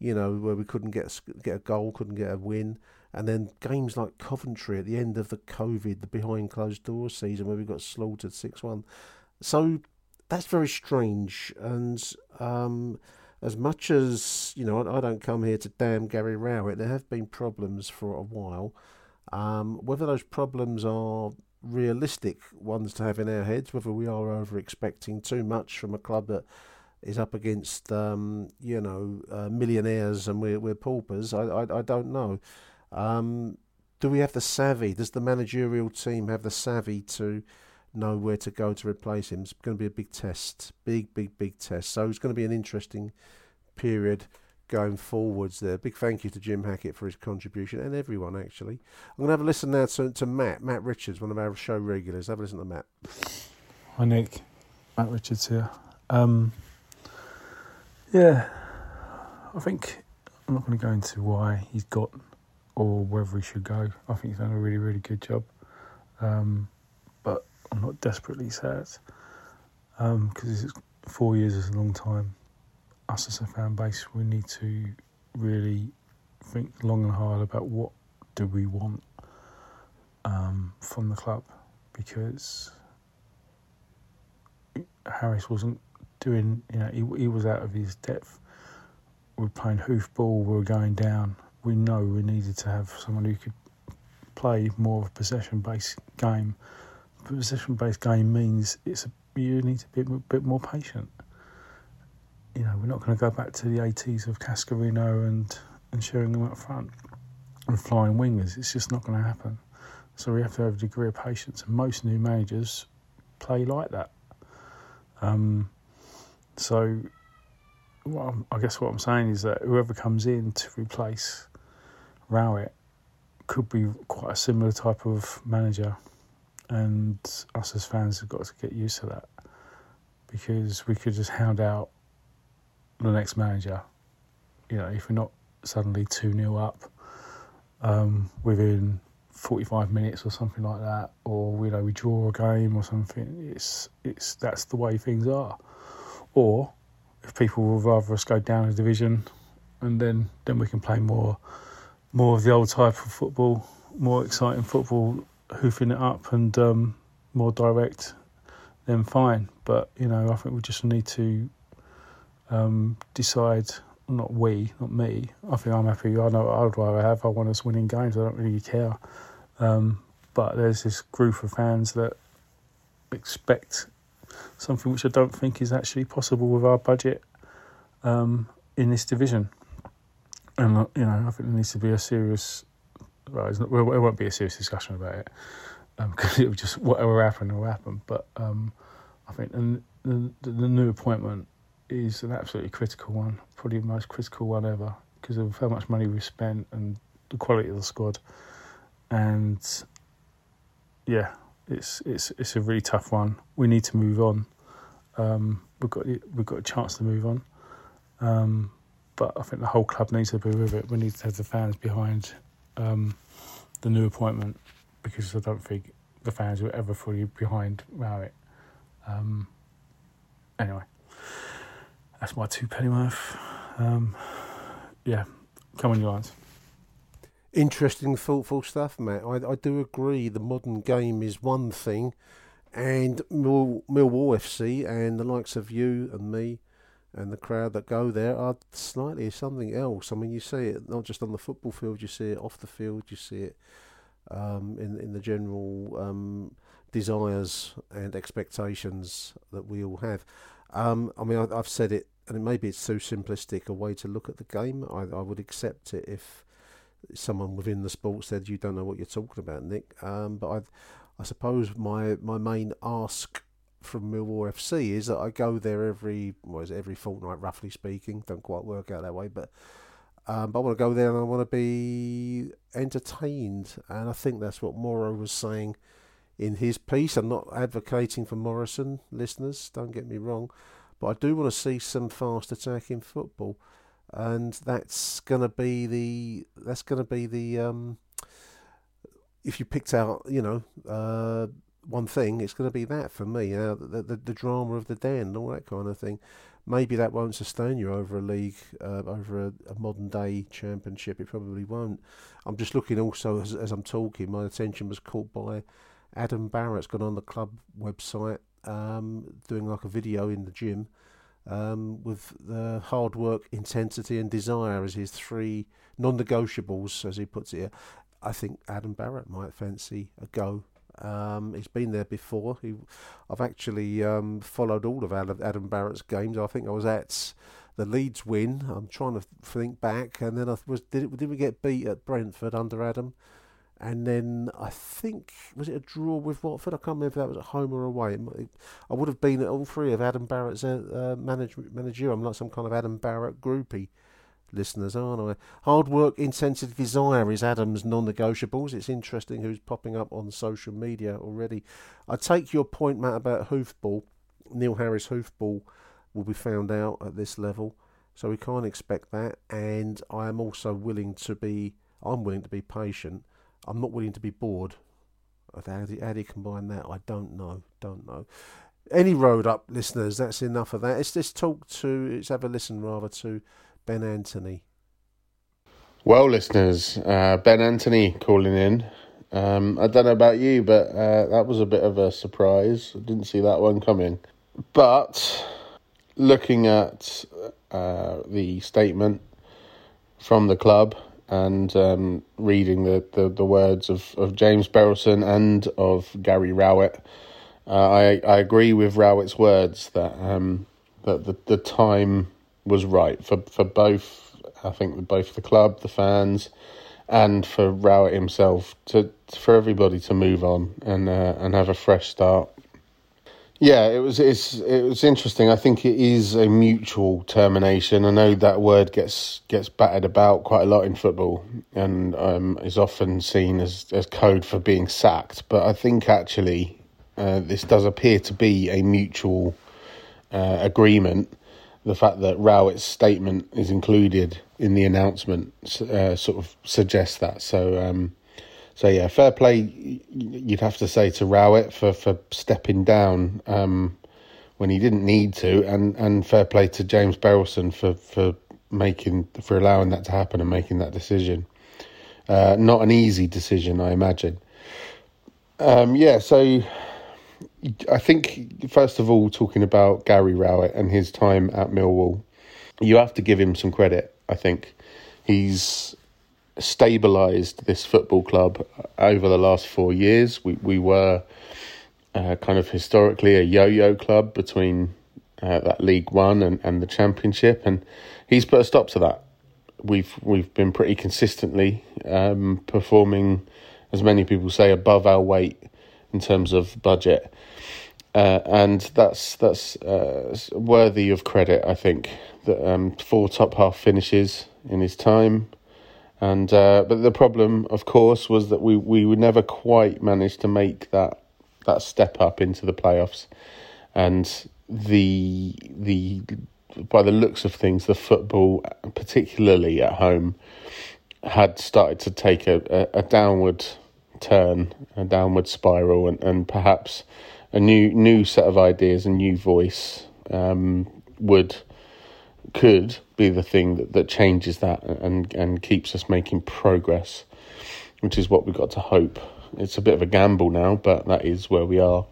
you know, where we couldn't get get a goal, couldn't get a win. And then games like Coventry at the end of the COVID, the behind-closed-door season, where we got slaughtered six one. So that's very strange. And um, as much as, you know, I, I don't come here to damn Gary Rowett, there have been problems for a while. Um, whether those problems are realistic ones to have in our heads, whether we are over-expecting too much from a club that is up against, um, you know, uh, millionaires and we're, we're paupers, I, I I don't know. Um, do we have the savvy? Does the managerial team have the savvy to know where to go to replace him? It's going to be a big test, big, big, big test. So it's going to be an interesting period going forwards there. Big thank you to Jim Hackett for his contribution, and everyone, actually. I'm going to have a listen now to, to Matt, Matt Richards, one of our show regulars. Have a listen to Matt. Hi, Nick. Matt Richards here. Um... Yeah, I think I'm not going to go into why he's got or whether he should go. I think he's done a really, really good job. Um, but I'm not desperately sad um, because four years is a long time. Us as a fan base, we need to really think long and hard about what do we want um, from the club, because Harris wasn't doing, you know, he he was out of his depth. We were playing hoofball, we were going down. We know we needed to have someone who could play more of a possession-based game. Possession-based game means it's a, you need to be a bit more patient. You know, we're not going to go back to the eighties of Cascarino and, and Sheringham up front and flying wingers. It's just not going to happen. So we have to have a degree of patience, and most new managers play like that. Um... So, well, I guess what I'm saying is that whoever comes in to replace Rowett could be quite a similar type of manager, and us as fans have got to get used to that, because we could just hound out the next manager. You know, if we're not suddenly two nil up um, within forty-five minutes or something like that, or, you know, we draw a game or something, it's it's that's the way things are. Or if people would rather us go down a division, and then, then we can play more more of the old type of football, more exciting football, hoofing it up and um, more direct, then fine. But, you know, I think we just need to um, decide, not we, not me. I think I'm happy. I know what I would rather have. I want us winning games. I don't really care. Um, but there's this group of fans that expect something which I don't think is actually possible with our budget um, in this division. And, you know, I think there needs to be a serious... Well, it's not, well, it won't be a serious discussion about it, because um, it will just... Whatever happens will happen. But um, I think the, the, the new appointment is an absolutely critical one, probably the most critical one ever, because of how much money we've spent and the quality of the squad. And, yeah... It's it's it's a really tough one. We need to move on. Um, we've got we've got a chance to move on, um, but I think the whole club needs to be with it. We need to have the fans behind um, the new appointment, because I don't think the fans were ever fully behind Rowett. Um, anyway, that's my two pennyworth. Um, yeah, come on, you lads. Interesting, thoughtful stuff, Matt. I, I do agree the modern game is one thing, and Mill, Millwall F C and the likes of you and me and the crowd that go there are slightly something else. I mean, you see it not just on the football field, you see it off the field, you see it um, in in the general um, desires and expectations that we all have. Um, I mean, I, I've said it, and maybe it's too simplistic a way to look at the game. I, I would accept it if someone within the sport said, "You don't know what you're talking about, Nick." Um, but I, I suppose my my main ask from Millwall F C is that I go there every, what is it, every fortnight, roughly speaking. Don't quite work out that way, but um, but I want to go there and I want to be entertained, and I think that's what Morrow was saying in his piece. I'm not advocating for Morrison, listeners, don't get me wrong, but I do want to see some fast attacking football, and that's gonna be the that's gonna be the um, if you picked out, you know. Uh, One thing, it's going to be that for me, you know, the, the the drama of the day and all that kind of thing. Maybe that won't sustain you over a league, uh, over a, a modern day championship. It probably won't. I'm just looking also as, as I'm talking. My attention was caught by Adam Barrett's gone on the club website, um, doing like a video in the gym, um, with the hard work, intensity, and desire as his three non-negotiables, as he puts it here. I think Adam Barrett might fancy a go. Um, he's been there before. He, I've actually um, followed all of Adam Barrett's games. I think I was at the Leeds win. I'm trying to think back, and then I was did it, did we get beat at Brentford under Adam? And then I think, was it a draw with Watford? I can't remember if that was at home or away. It might, I would have been at all three of Adam Barrett's uh, management managerial. I'm like some kind of Adam Barrett groupie, listeners, aren't I? Hard work, intensity, desire is Adam's non-negotiables. It's interesting who's popping up on social media already. I take your point, Matt, about hoofball. Neil Harris hoofball will be found out at this level, so we can't expect that. And I am also willing to be, I'm willing to be patient. I'm not willing to be bored. How do you combine that? I don't know, don't know. Any road up, listeners, that's enough of that. It's this talk to, it's have a listen rather to Ben Anthony. Well, listeners, uh, Ben Anthony calling in. Um, I don't know about you, but uh, that was a bit of a surprise. I didn't see that one coming. But looking at uh, the statement from the club and um, reading the, the, the words of, of James Berylson and of Gary Rowett, uh, I, I agree with Rowett's words that, um, that the, the time was right for, for both, I think, both the club, the fans, and for Rowett himself, to for everybody to move on and uh, and have a fresh start. Yeah, it was it's it was interesting. I think it is a mutual termination. I know that word gets gets battered about quite a lot in football, and um, is often seen as, as code for being sacked. But I think actually uh, this does appear to be a mutual uh, agreement. The fact that Rowett's statement is included in the announcement uh, sort of suggests that. So, um, so yeah, fair play, you'd have to say, to Rowett for, for stepping down um, when he didn't need to, and, and fair play to James Berylson for, for making for allowing that to happen and making that decision. Uh, not an easy decision, I imagine. Um, yeah, so... I think, first of all, talking about Gary Rowett and his time at Millwall, you have to give him some credit, I think. He's stabilised this football club over the last four years. We we were uh, kind of historically a yo-yo club between uh, that League One and, and the Championship, and he's put a stop to that. We've, we've been pretty consistently um, performing, as many people say, above our weight in terms of budget, uh, and that's that's uh, worthy of credit, I think. That um, four top half finishes in his time, and uh, but the problem, of course, was that we, we would never quite manage to make that that step up into the playoffs, and the the by the looks of things, the football, particularly at home, had started to take a, a, a downward turn, a downward spiral, and, and perhaps a new new set of ideas, a new voice um, would could be the thing that, that changes that and and keeps us making progress, which is what we've got to hope. It's a bit of a gamble now, but that is where we are.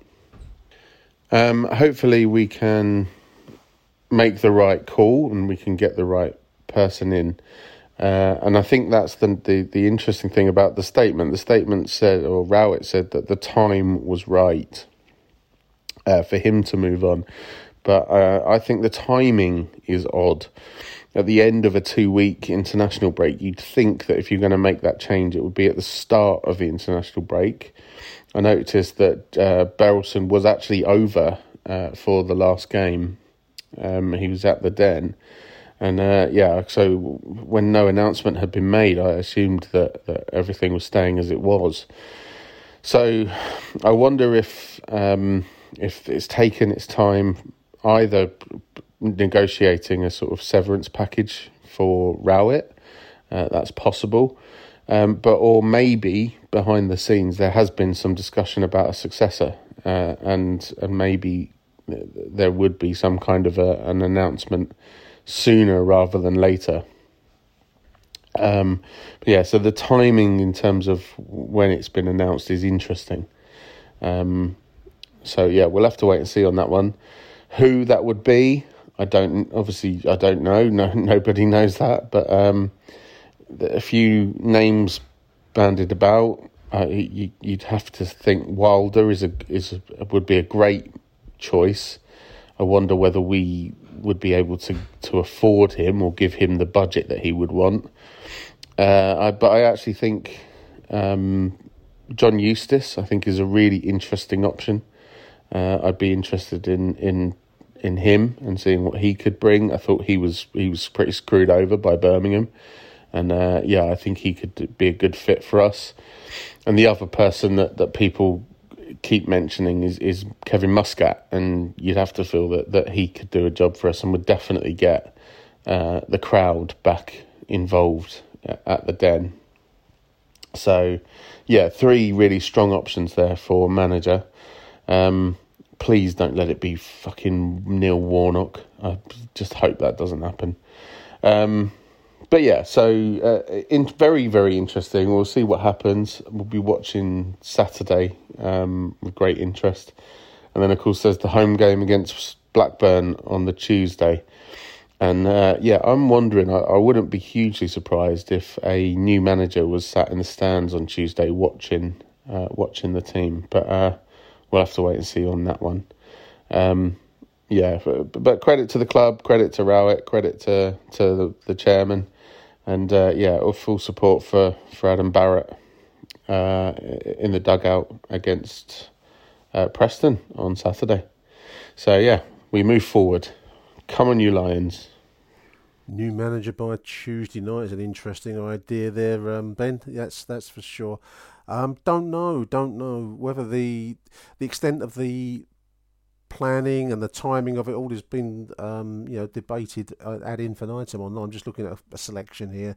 Um, hopefully we can make the right call and we can get the right person in. Uh, and I think that's the, the the interesting thing about the statement. The statement said, or Rowett said, that the time was right uh, for him to move on. But uh, I think the timing is odd. At the end of a two-week international break, you'd think that if you're going to make that change, it would be at the start of the international break. I noticed that uh, Berylson was actually over uh, for the last game. Um, he was at the Den. And uh, yeah, so when no announcement had been made, I assumed that, that everything was staying as it was. So I wonder if um, if it's taken its time, either negotiating a sort of severance package for Rowett, uh, that's possible, um, but or maybe behind the scenes there has been some discussion about a successor, uh, and and maybe there would be some kind of a, an announcement sooner rather than later. Um, but yeah, so the timing in terms of when it's been announced is interesting. Um, so yeah, we'll have to wait and see on that one. Who that would be, I don't. Obviously, I don't know. No, nobody knows that. But um, a few names banded about. Uh, you, you'd have to think Wilder is a is a, would be a great choice. I wonder whether we would be able to, to afford him or give him the budget that he would want. Uh, I, but I actually think um, John Eustace, I think, is a really interesting option. Uh, I'd be interested in, in in him and seeing what he could bring. I thought he was he was pretty screwed over by Birmingham. And uh, yeah, I think he could be a good fit for us. And the other person that, that people keep mentioning is, is Kevin Muscat, and you'd have to feel that, that he could do a job for us and would definitely get uh, the crowd back involved at the Den. So yeah, three really strong options there for manager. Um, please don't let it be fucking Neil Warnock. I just hope that doesn't happen. Um, but yeah, so uh, in, very, very interesting. We'll see what happens. We'll be watching Saturday um, with great interest. And then, of course, there's the home game against Blackburn on the Tuesday. And uh, yeah, I'm wondering, I, I wouldn't be hugely surprised if a new manager was sat in the stands on Tuesday watching uh, watching the team. But uh, we'll have to wait and see on that one. Um, yeah, but, but credit to the club, credit to Rowett, credit to, to the, the chairman. And uh, yeah, full support for, for Adam Barrett uh, in the dugout against uh, Preston on Saturday. So yeah, we move forward. Come on, you Lions. New manager by Tuesday night is an interesting idea there, um, Ben. That's that's for sure. Um, don't know, don't know whether the the extent of the planning and the timing of it all has been um, you know debated uh, ad infinitum online. I'm just looking at a, a selection here.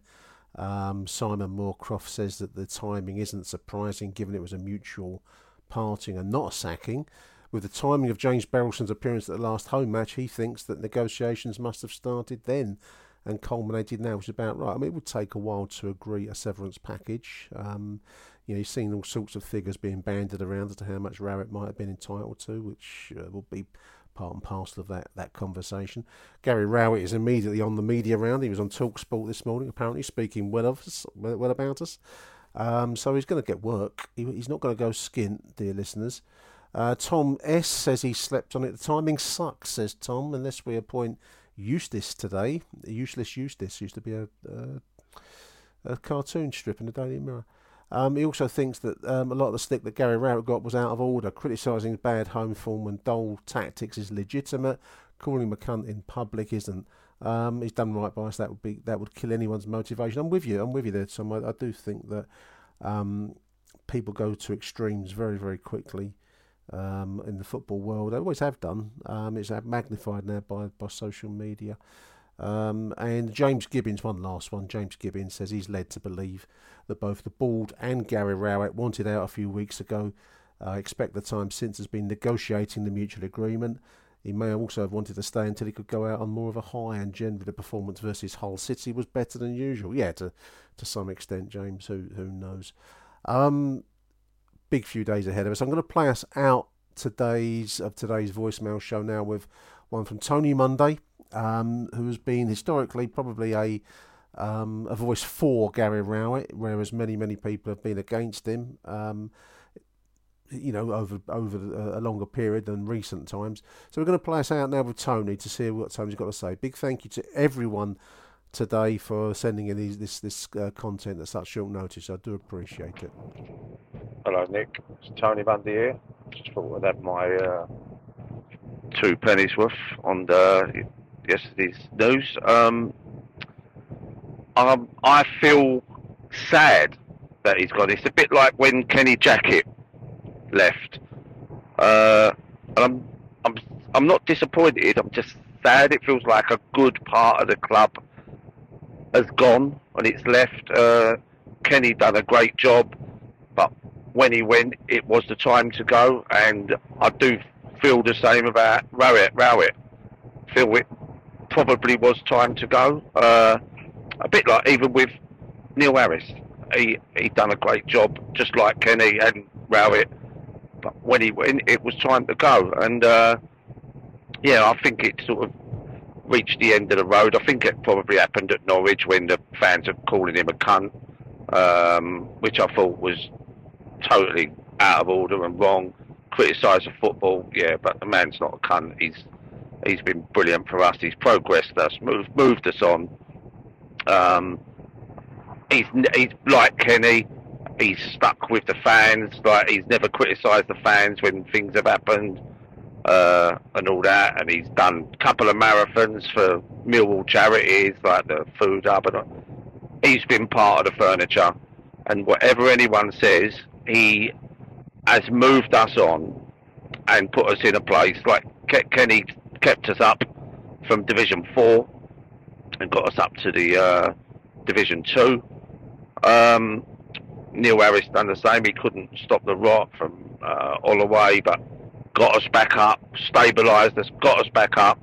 Um, Simon Moorcroft says that the timing isn't surprising, given it was a mutual parting and not a sacking. With the timing of James Berylson's appearance at the last home match, he thinks that negotiations must have started then and culminated now, which is about right. I mean, it would take a while to agree a severance package. Um, you know, you've seen all sorts of figures being banded around as to how much Rowett might have been entitled to, which uh, will be part and parcel of that, that conversation. Gary Rowett is immediately on the media round. He was on TalkSport this morning, apparently, speaking well of us, well about us. Um, so he's going to get work. He, he's not going to go skint, dear listeners. Uh, Tom S says he slept on it. The timing sucks, says Tom, unless we appoint Eustace today. Useless Eustace used to be a uh, a cartoon strip in the Daily Mirror. Um, he also thinks that um, a lot of the stick that Gary Rowett got was out of order. Criticising bad home form and dull tactics is legitimate. Calling him a cunt in public isn't. Um, he's done right by us. That would be that would kill anyone's motivation. I'm with you. I'm with you there, Tom. I, I do think that um, people go to extremes very, very quickly. Um, in the football world, I always have done. Um, it's magnified now by, by social media. Um, and James Gibbins, one last one. James Gibbins says he's led to believe that both the board and Gary Rowett wanted out a few weeks ago. I uh, expect the time since has been negotiating the mutual agreement. He may also have wanted to stay until he could go out on more of a high, and generally the performance versus Hull City was better than usual. Yeah, to to some extent, James. Who who knows? Um, Big few days ahead of us. I'm going to play us out today's of today's voicemail show now with one from Tony Monday, um, who has been historically probably a Um, a voice for Gary Rowett, whereas many, many people have been against him, um, you know, over over a longer period than recent times. So we're going to play us out now with Tony to see what Tony's got to say. Big thank you to everyone today for sending in these, this this uh, content at such short notice. I do appreciate it. Hello, Nick. It's Tony Bundy here. Just thought I'd have my uh, two pennies worth on the, yesterday's news. Um, Um, I feel sad that he's gone. It's a bit like when Kenny Jackett left. Uh, and I'm, I'm, I'm not disappointed. I'm just sad. It feels like a good part of the club has gone and it's left. Uh, Kenny done a great job, but when he went, it was the time to go. And I do feel the same about Rowett. Rowett, feel it probably was time to go. Uh, A bit like even with Neil Harris, he he done a great job, just like Kenny and Rowett. But when he went, it was time to go. And uh, yeah, I think it sort of reached the end of the road. I think it probably happened at Norwich when the fans were calling him a cunt, um, which I thought was totally out of order and wrong. Criticised the football, yeah, but the man's not a cunt. He's he's been brilliant for us. He's progressed us, moved moved us on. Um, he's he's like Kenny. He's stuck with the fans. Like he's never criticised the fans when things have happened uh, and all that. And he's done a couple of marathons for Millwall charities, like the food hub. And all. He's been part of the furniture. And whatever anyone says, he has moved us on and put us in a place. Like Kenny kept us up from Division Four. And got us up to the uh, Division Two. Um, Neil Harris done the same. He couldn't stop the rot from uh, all the way, but got us back up, stabilised us, got us back up.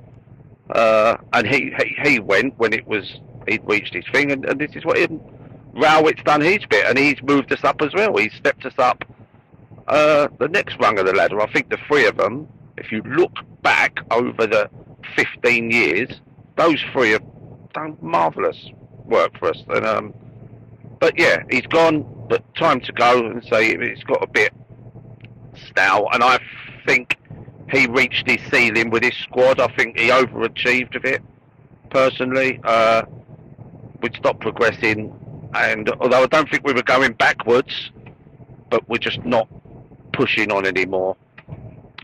Uh, and he, he he went when it was he'd reached his thing, and, and this is what him Rowett's done his bit, and he's moved us up as well. He's stepped us up uh, the next rung of the ladder. I think the three of them, if you look back over the fifteen years, those three have done marvellous work for us, and um, but yeah, he's gone. But time to go, and say it's got a bit stale. And I think he reached his ceiling with his squad. I think he overachieved a bit, personally. Uh, we'd stopped progressing, and although I don't think we were going backwards, but we're just not pushing on anymore.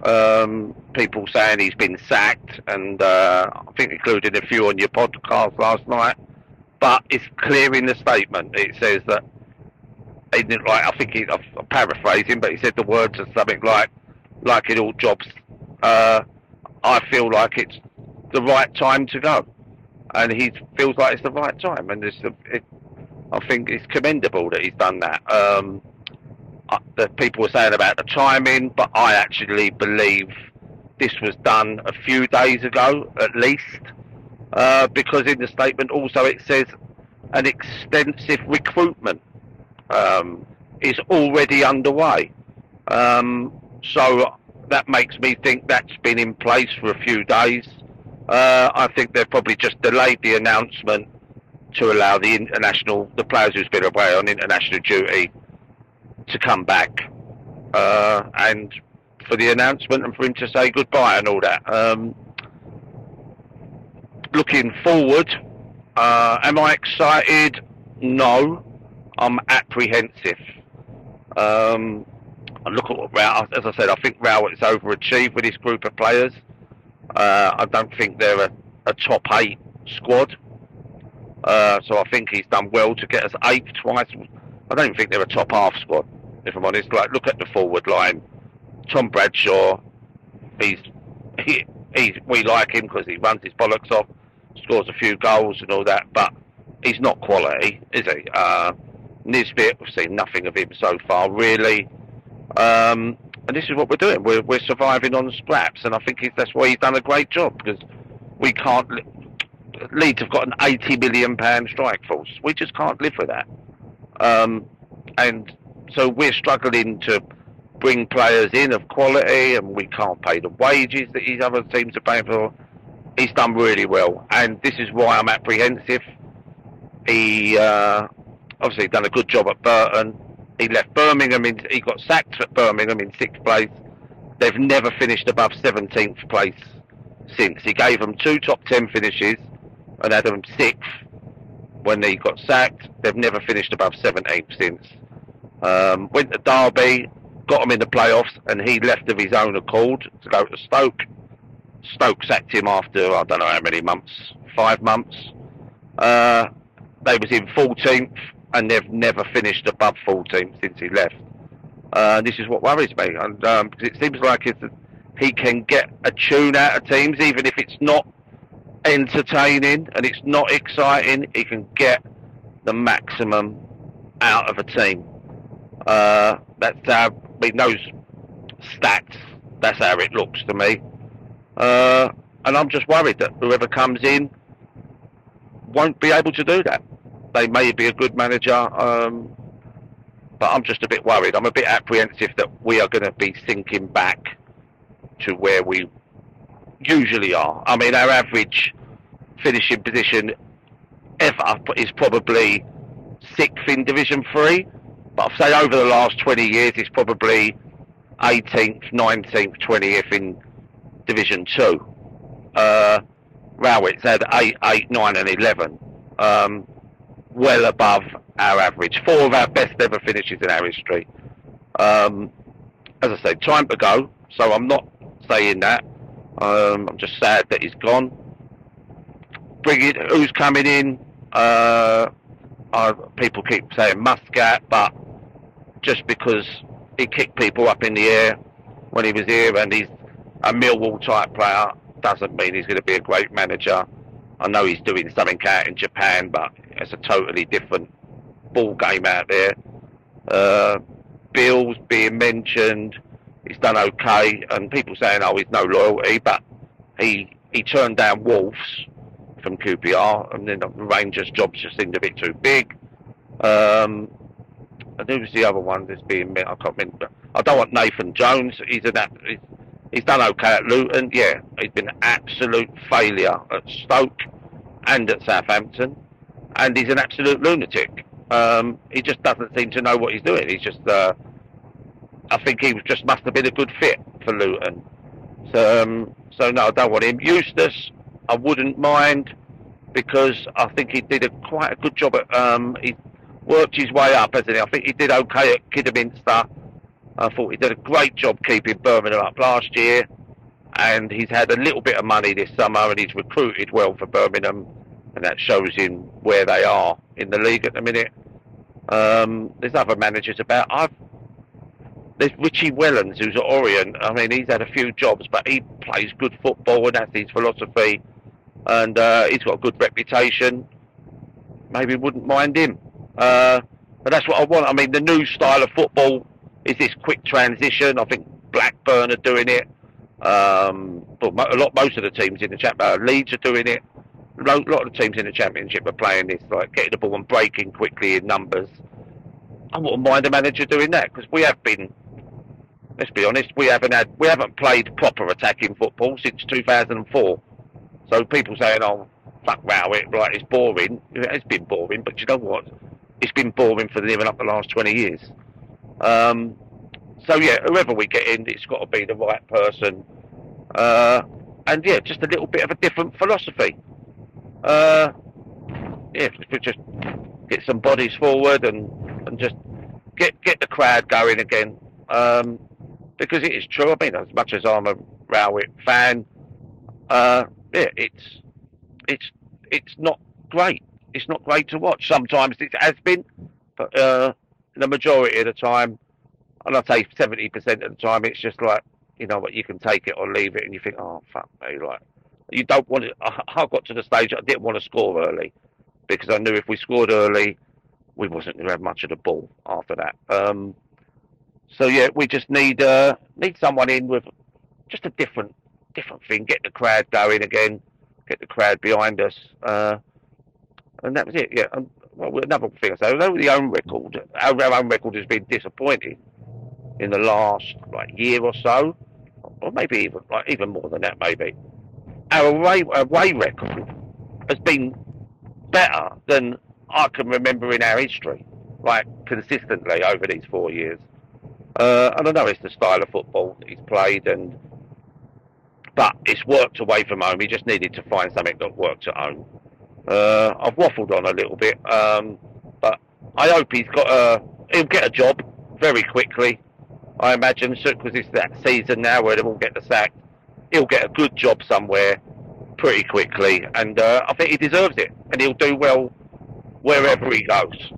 Um, people saying he's been sacked, and uh, I think including a few on your podcast last night, but it's clear in the statement. It says that he didn't like. I think he, I'm paraphrasing, but he said the words of something like, "Like in all jobs, uh, I feel like it's the right time to go," and he feels like it's the right time, and it's, it, I think it's commendable that he's done that. Um, that people were saying about the timing, but I actually believe this was done a few days ago, at least, uh, because in the statement also it says an extensive recruitment um, is already underway. Um, so that makes me think that's been in place for a few days. Uh, I think they've probably just delayed the announcement to allow the international, the players who's been away on international duty to come back uh, and for the announcement and for him to say goodbye and all that. Um, looking forward, uh, am I excited? No, I'm apprehensive. Um, I look at what Rowett, as I said, I think Rowett's overachieved with this group of players. Uh, I don't think they're a, a top eight squad, uh, so I think he's done well to get us eighth twice. I don't think they're a top half squad, if I'm honest. Like, look at the forward line. Tom Bradshaw, he's, he, he's we like him because he runs his bollocks off, scores a few goals and all that, but he's not quality, is he? Uh, Nisbet, we've seen nothing of him so far, really. Um, and this is what we're doing. We're, we're surviving on scraps, and I think it, that's why he's done a great job, because we can't... Leeds have got an eighty million pounds strike force. We just can't live with that. Um, and so we're struggling to bring players in of quality, and we can't pay the wages that these other teams are paying for. He's done really well, and this is why I'm apprehensive. He uh, obviously done a good job at Burton. He left Birmingham. In, he got sacked at Birmingham in sixth place. They've never finished above seventeenth place since. He gave them two top ten finishes and had them sixth when he got sacked. They've never finished above seventeenth since. Um, went to Derby, got them in the playoffs, and he left of his own accord to go to Stoke. Stoke sacked him after, I don't know how many months, five months. Uh, they was in fourteenth, and they've never finished above fourteenth since he left. Uh, this is what worries me, and um, because it seems like it's, he can get a tune out of teams, even if it's not entertaining and it's not exciting. He can get the maximum out of a team. Uh, that's how, I mean, those stats, that's how it looks to me. Uh, and I'm just worried that whoever comes in won't be able to do that. They may be a good manager, um, but I'm just a bit worried. I'm a bit apprehensive that we are going to be sinking back to where we usually are. I mean, our average finishing position ever is probably sixth in Division three. But I've said over the last twenty years, it's probably eighteenth, nineteenth, twentieth in Division two. Uh, Rowett's had eight, eight, nine and eleven. Um, well above our average. Four of our best ever finishes in our history. Um, as I say, time to go. So I'm not saying that. Um, I'm just sad that he's gone. Bring it, who's coming in? Uh... Uh, people keep saying Muscat, but just because he kicked people up in the air when he was here and he's a Millwall type player doesn't mean he's going to be a great manager. I know he's doing something out in Japan, but it's a totally different ball game out there. Uh, Bill's being mentioned, he's done okay, and people saying, oh, he's no loyalty, but he, he turned down Wolves from Q P R, and then the Rangers jobs just seemed a bit too big. Um, and who was the other one that's being met? I can't remember. I don't want Nathan Jones. He's an he's, he's done okay at Luton. Yeah, he's been an absolute failure at Stoke and at Southampton, and he's an absolute lunatic. Um, he just doesn't seem to know what he's doing. He's just. Uh, I think he just must have been a good fit for Luton. So, um, so no, I don't want him. Eustace. I wouldn't mind because I think he did a, quite a good job at. Um, he worked his way up, hasn't he? I think he did okay at Kidderminster. I thought he did a great job keeping Birmingham up last year, and he's had a little bit of money this summer, and he's recruited well for Birmingham, and that shows him where they are in the league at the minute. Um, there's other managers about. I've there's Richie Wellens, who's at Orient. I mean, he's had a few jobs, but he plays good football, and that's his philosophy. And uh, he's got a good reputation. Maybe wouldn't mind him. Uh, but that's what I want. I mean, the new style of football is this quick transition. I think Blackburn are doing it. Um, but a lot, most of the teams in the championship, uh, Leeds are doing it. A lot, lot of the teams in the championship are playing this, like getting the ball and breaking quickly in numbers. I wouldn't mind a manager doing that because we have been. Let's be honest, we haven't had, we haven't played proper attacking football since two thousand four. So people saying, "Oh, fuck, wow, it like it's boring." It's been boring, but you know what? It's been boring for living up the last twenty years. Um, so yeah, whoever we get in, it's got to be the right person, uh, and yeah, just a little bit of a different philosophy. Uh, yeah, just, just get some bodies forward and and just get get the crowd going again. Um, because it is true. I mean, as much as I'm a Rowett fan, uh, yeah, it's it's it's not great. It's not great to watch. Sometimes it has been, but uh, the majority of the time, and I'd say seventy percent of the time, it's just like, you know what, you can take it or leave it, and you think, oh fuck me, like you don't want it. I, I got to the stage I didn't want to score early because I knew if we scored early, we wasn't going to have much of the ball after that. Um, So yeah, we just need uh, need someone in with just a different different thing. Get the crowd going again. Get the crowd behind us, uh, and that was it. Yeah. And, well, another thing I say, although the own record, our, our own record has been disappointing in the last like year or so, or maybe even like even more than that. Maybe our away, away record has been better than I can remember in our history, like consistently over these four years. Uh, and I know it's the style of football that he's played, and but it's worked away from home. He just needed to find something that worked at home. Uh, I've waffled on a little bit, um, but I hope he's got a. He'll get a job very quickly, I imagine, because it's that season now where they all get the sack. He'll get a good job somewhere pretty quickly, and uh, I think he deserves it, and he'll do well wherever he goes.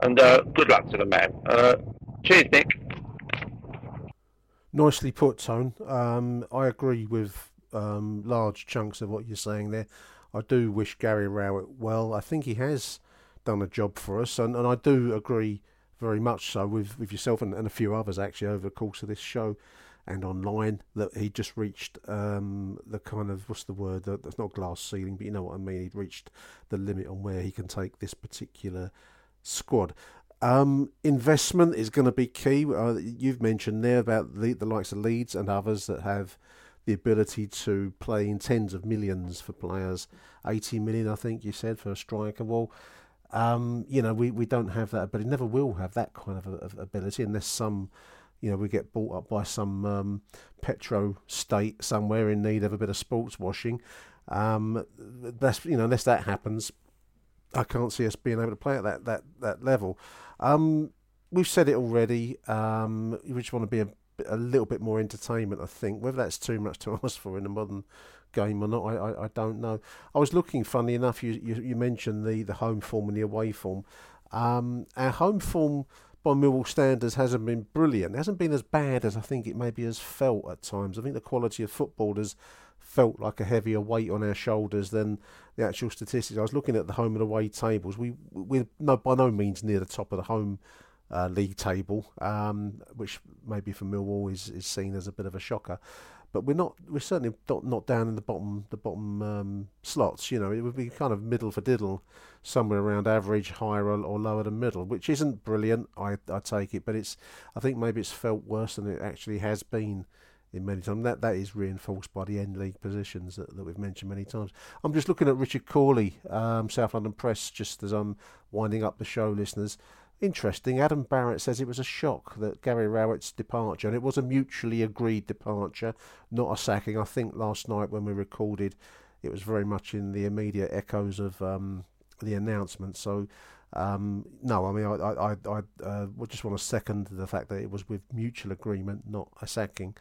And uh, good luck to the man. Uh, cheers, Nick. Nicely put, Tone. Um, I agree with um, large chunks of what you're saying there. I do wish Gary Rowett well. I think he has done a job for us, and, and I do agree very much so with, with yourself and, and a few others, actually, over the course of this show and online, that he just reached um, the kind of, what's the word, that's not glass ceiling, but you know what I mean, he'd reached the limit on where he can take this particular squad. Um, investment is going to be key. Uh, you've mentioned there about the, the likes of Leeds and others that have the ability to play in tens of millions for players. eighty million, I think you said, for a striker. Well, um, you know, we, we don't have that ability. Never will have that kind of, of ability unless some, you know, we get bought up by some um, petro state somewhere in need of a bit of sports washing. Um, that's, you know, unless that happens, I can't see us being able to play at that that, that level. Um, we've said it already. Um, we just want to be a, a little bit more entertainment, I think. Whether that's too much to ask for in a modern game or not, I, I, I don't know. I was looking, funny enough, you, you, you mentioned the, the home form and the away form. Um, our home form, by Millwall standards, hasn't been brilliant. It hasn't been as bad as I think it maybe has felt at times. I think the quality of footballers felt like a heavier weight on our shoulders than the actual statistics. I was looking at the home and away tables. We, we're no, by no means near the top of the home uh, league table, um, which maybe for Millwall is, is seen as a bit of a shocker. But we're not. We're certainly not, not down in the bottom the bottom um, slots. You know, it would be kind of middle for diddle, somewhere around average, higher or, or lower than middle, which isn't brilliant. I I take it, but it's. I think maybe it's felt worse than it actually has been in many times. That that is reinforced by the end league positions that, that we've mentioned many times. I'm just looking at Richard Corley, um, South London Press, just as I'm winding up the show, listeners. Interesting. Adam Barrett says it was a shock that Gary Rowett's departure, and it was a mutually agreed departure, not a sacking. I think last night when we recorded, it was very much in the immediate echoes of um, the announcement. So, um, no, I mean, I, I, I, I uh, just want to second the fact that it was with mutual agreement, not a sacking.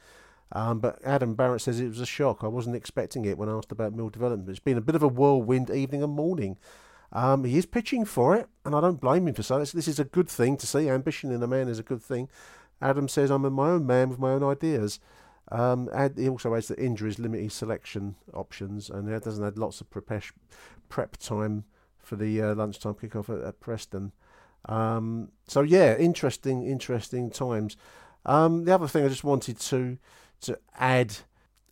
Um, but Adam Barrett says it was a shock. I wasn't expecting it when asked about Mill development. It's been a bit of a whirlwind evening and morning. Um, he is pitching for it, and I don't blame him for so. This is a good thing to see. Ambition in a man is a good thing. Adam says, I'm my own man with my own ideas. Um, he also adds that injuries limit his selection options, and he doesn't have lots of prep time for the uh, lunchtime kickoff at, at Preston. Um, so, yeah, interesting, interesting times. Um, the other thing I just wanted to to add,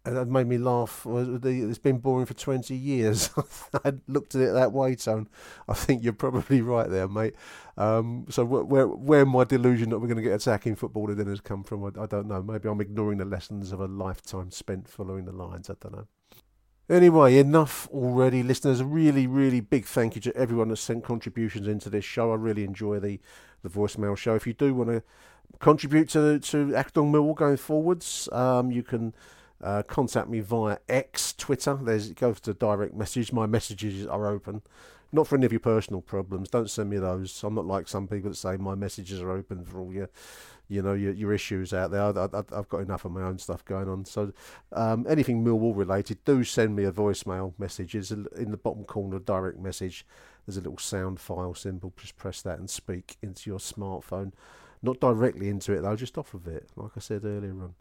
and that made me laugh, it's been boring for twenty years. I looked at it that way, Tone. I think you're probably right there, mate. Um, so where where my delusion that we're going to get attacking footballer then has come from, I, I don't know. Maybe I'm ignoring the lessons of a lifetime spent following the lines. I don't know. Anyway, enough already, listeners. A really, really big thank you to everyone that sent contributions into this show. I really enjoy the, the voicemail show. If you do want to contribute to, to Achtung Millwall going forwards, um, you can... Uh, contact me via X, Twitter. There's, it goes to direct message. My messages are open. Not for any of your personal problems. Don't send me those. I'm not like some people that say my messages are open for all your, you know, your, your issues out there. I, I, I've got enough of my own stuff going on. So um, anything Millwall related, do send me a voicemail message. It's in the bottom corner of direct message. There's a little sound file symbol. Just press that and speak into your smartphone. Not directly into it though, just off of it, like I said earlier on.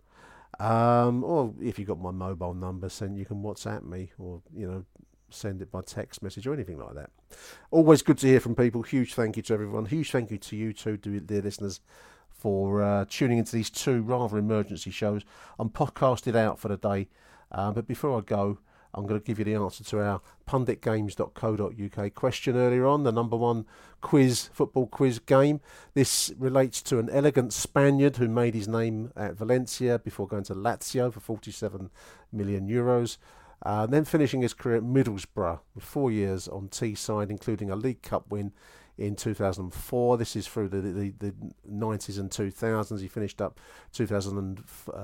Um, or if you've got my mobile number, send, you can WhatsApp me, or you know, send it by text message or anything like that. Always good to hear from people. Huge thank you to everyone. Huge thank you to you too, dear listeners, for uh, tuning into these two rather emergency shows. I'm podcasted out for the day, uh, but before I go, I'm going to give you the answer to our pundit games dot co dot U K question earlier on, the number one quiz, football quiz game. This relates to an elegant Spaniard who made his name at Valencia before going to Lazio for forty-seven million euros. Uh, and then finishing his career at Middlesbrough with four years on Teesside, including a League Cup win in two thousand four. This is through the, the, the nineties and two thousands. He finished up two thousand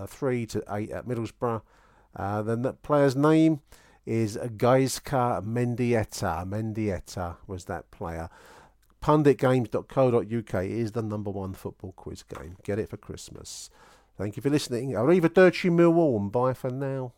three to eight at Middlesbrough. Uh, then that player's name is Gaizka Mendieta. Mendieta was that player. pundit games dot co dot U K is the number one football quiz game. Get it for Christmas. Thank you for listening. Arrivederci Millwall, and bye for now.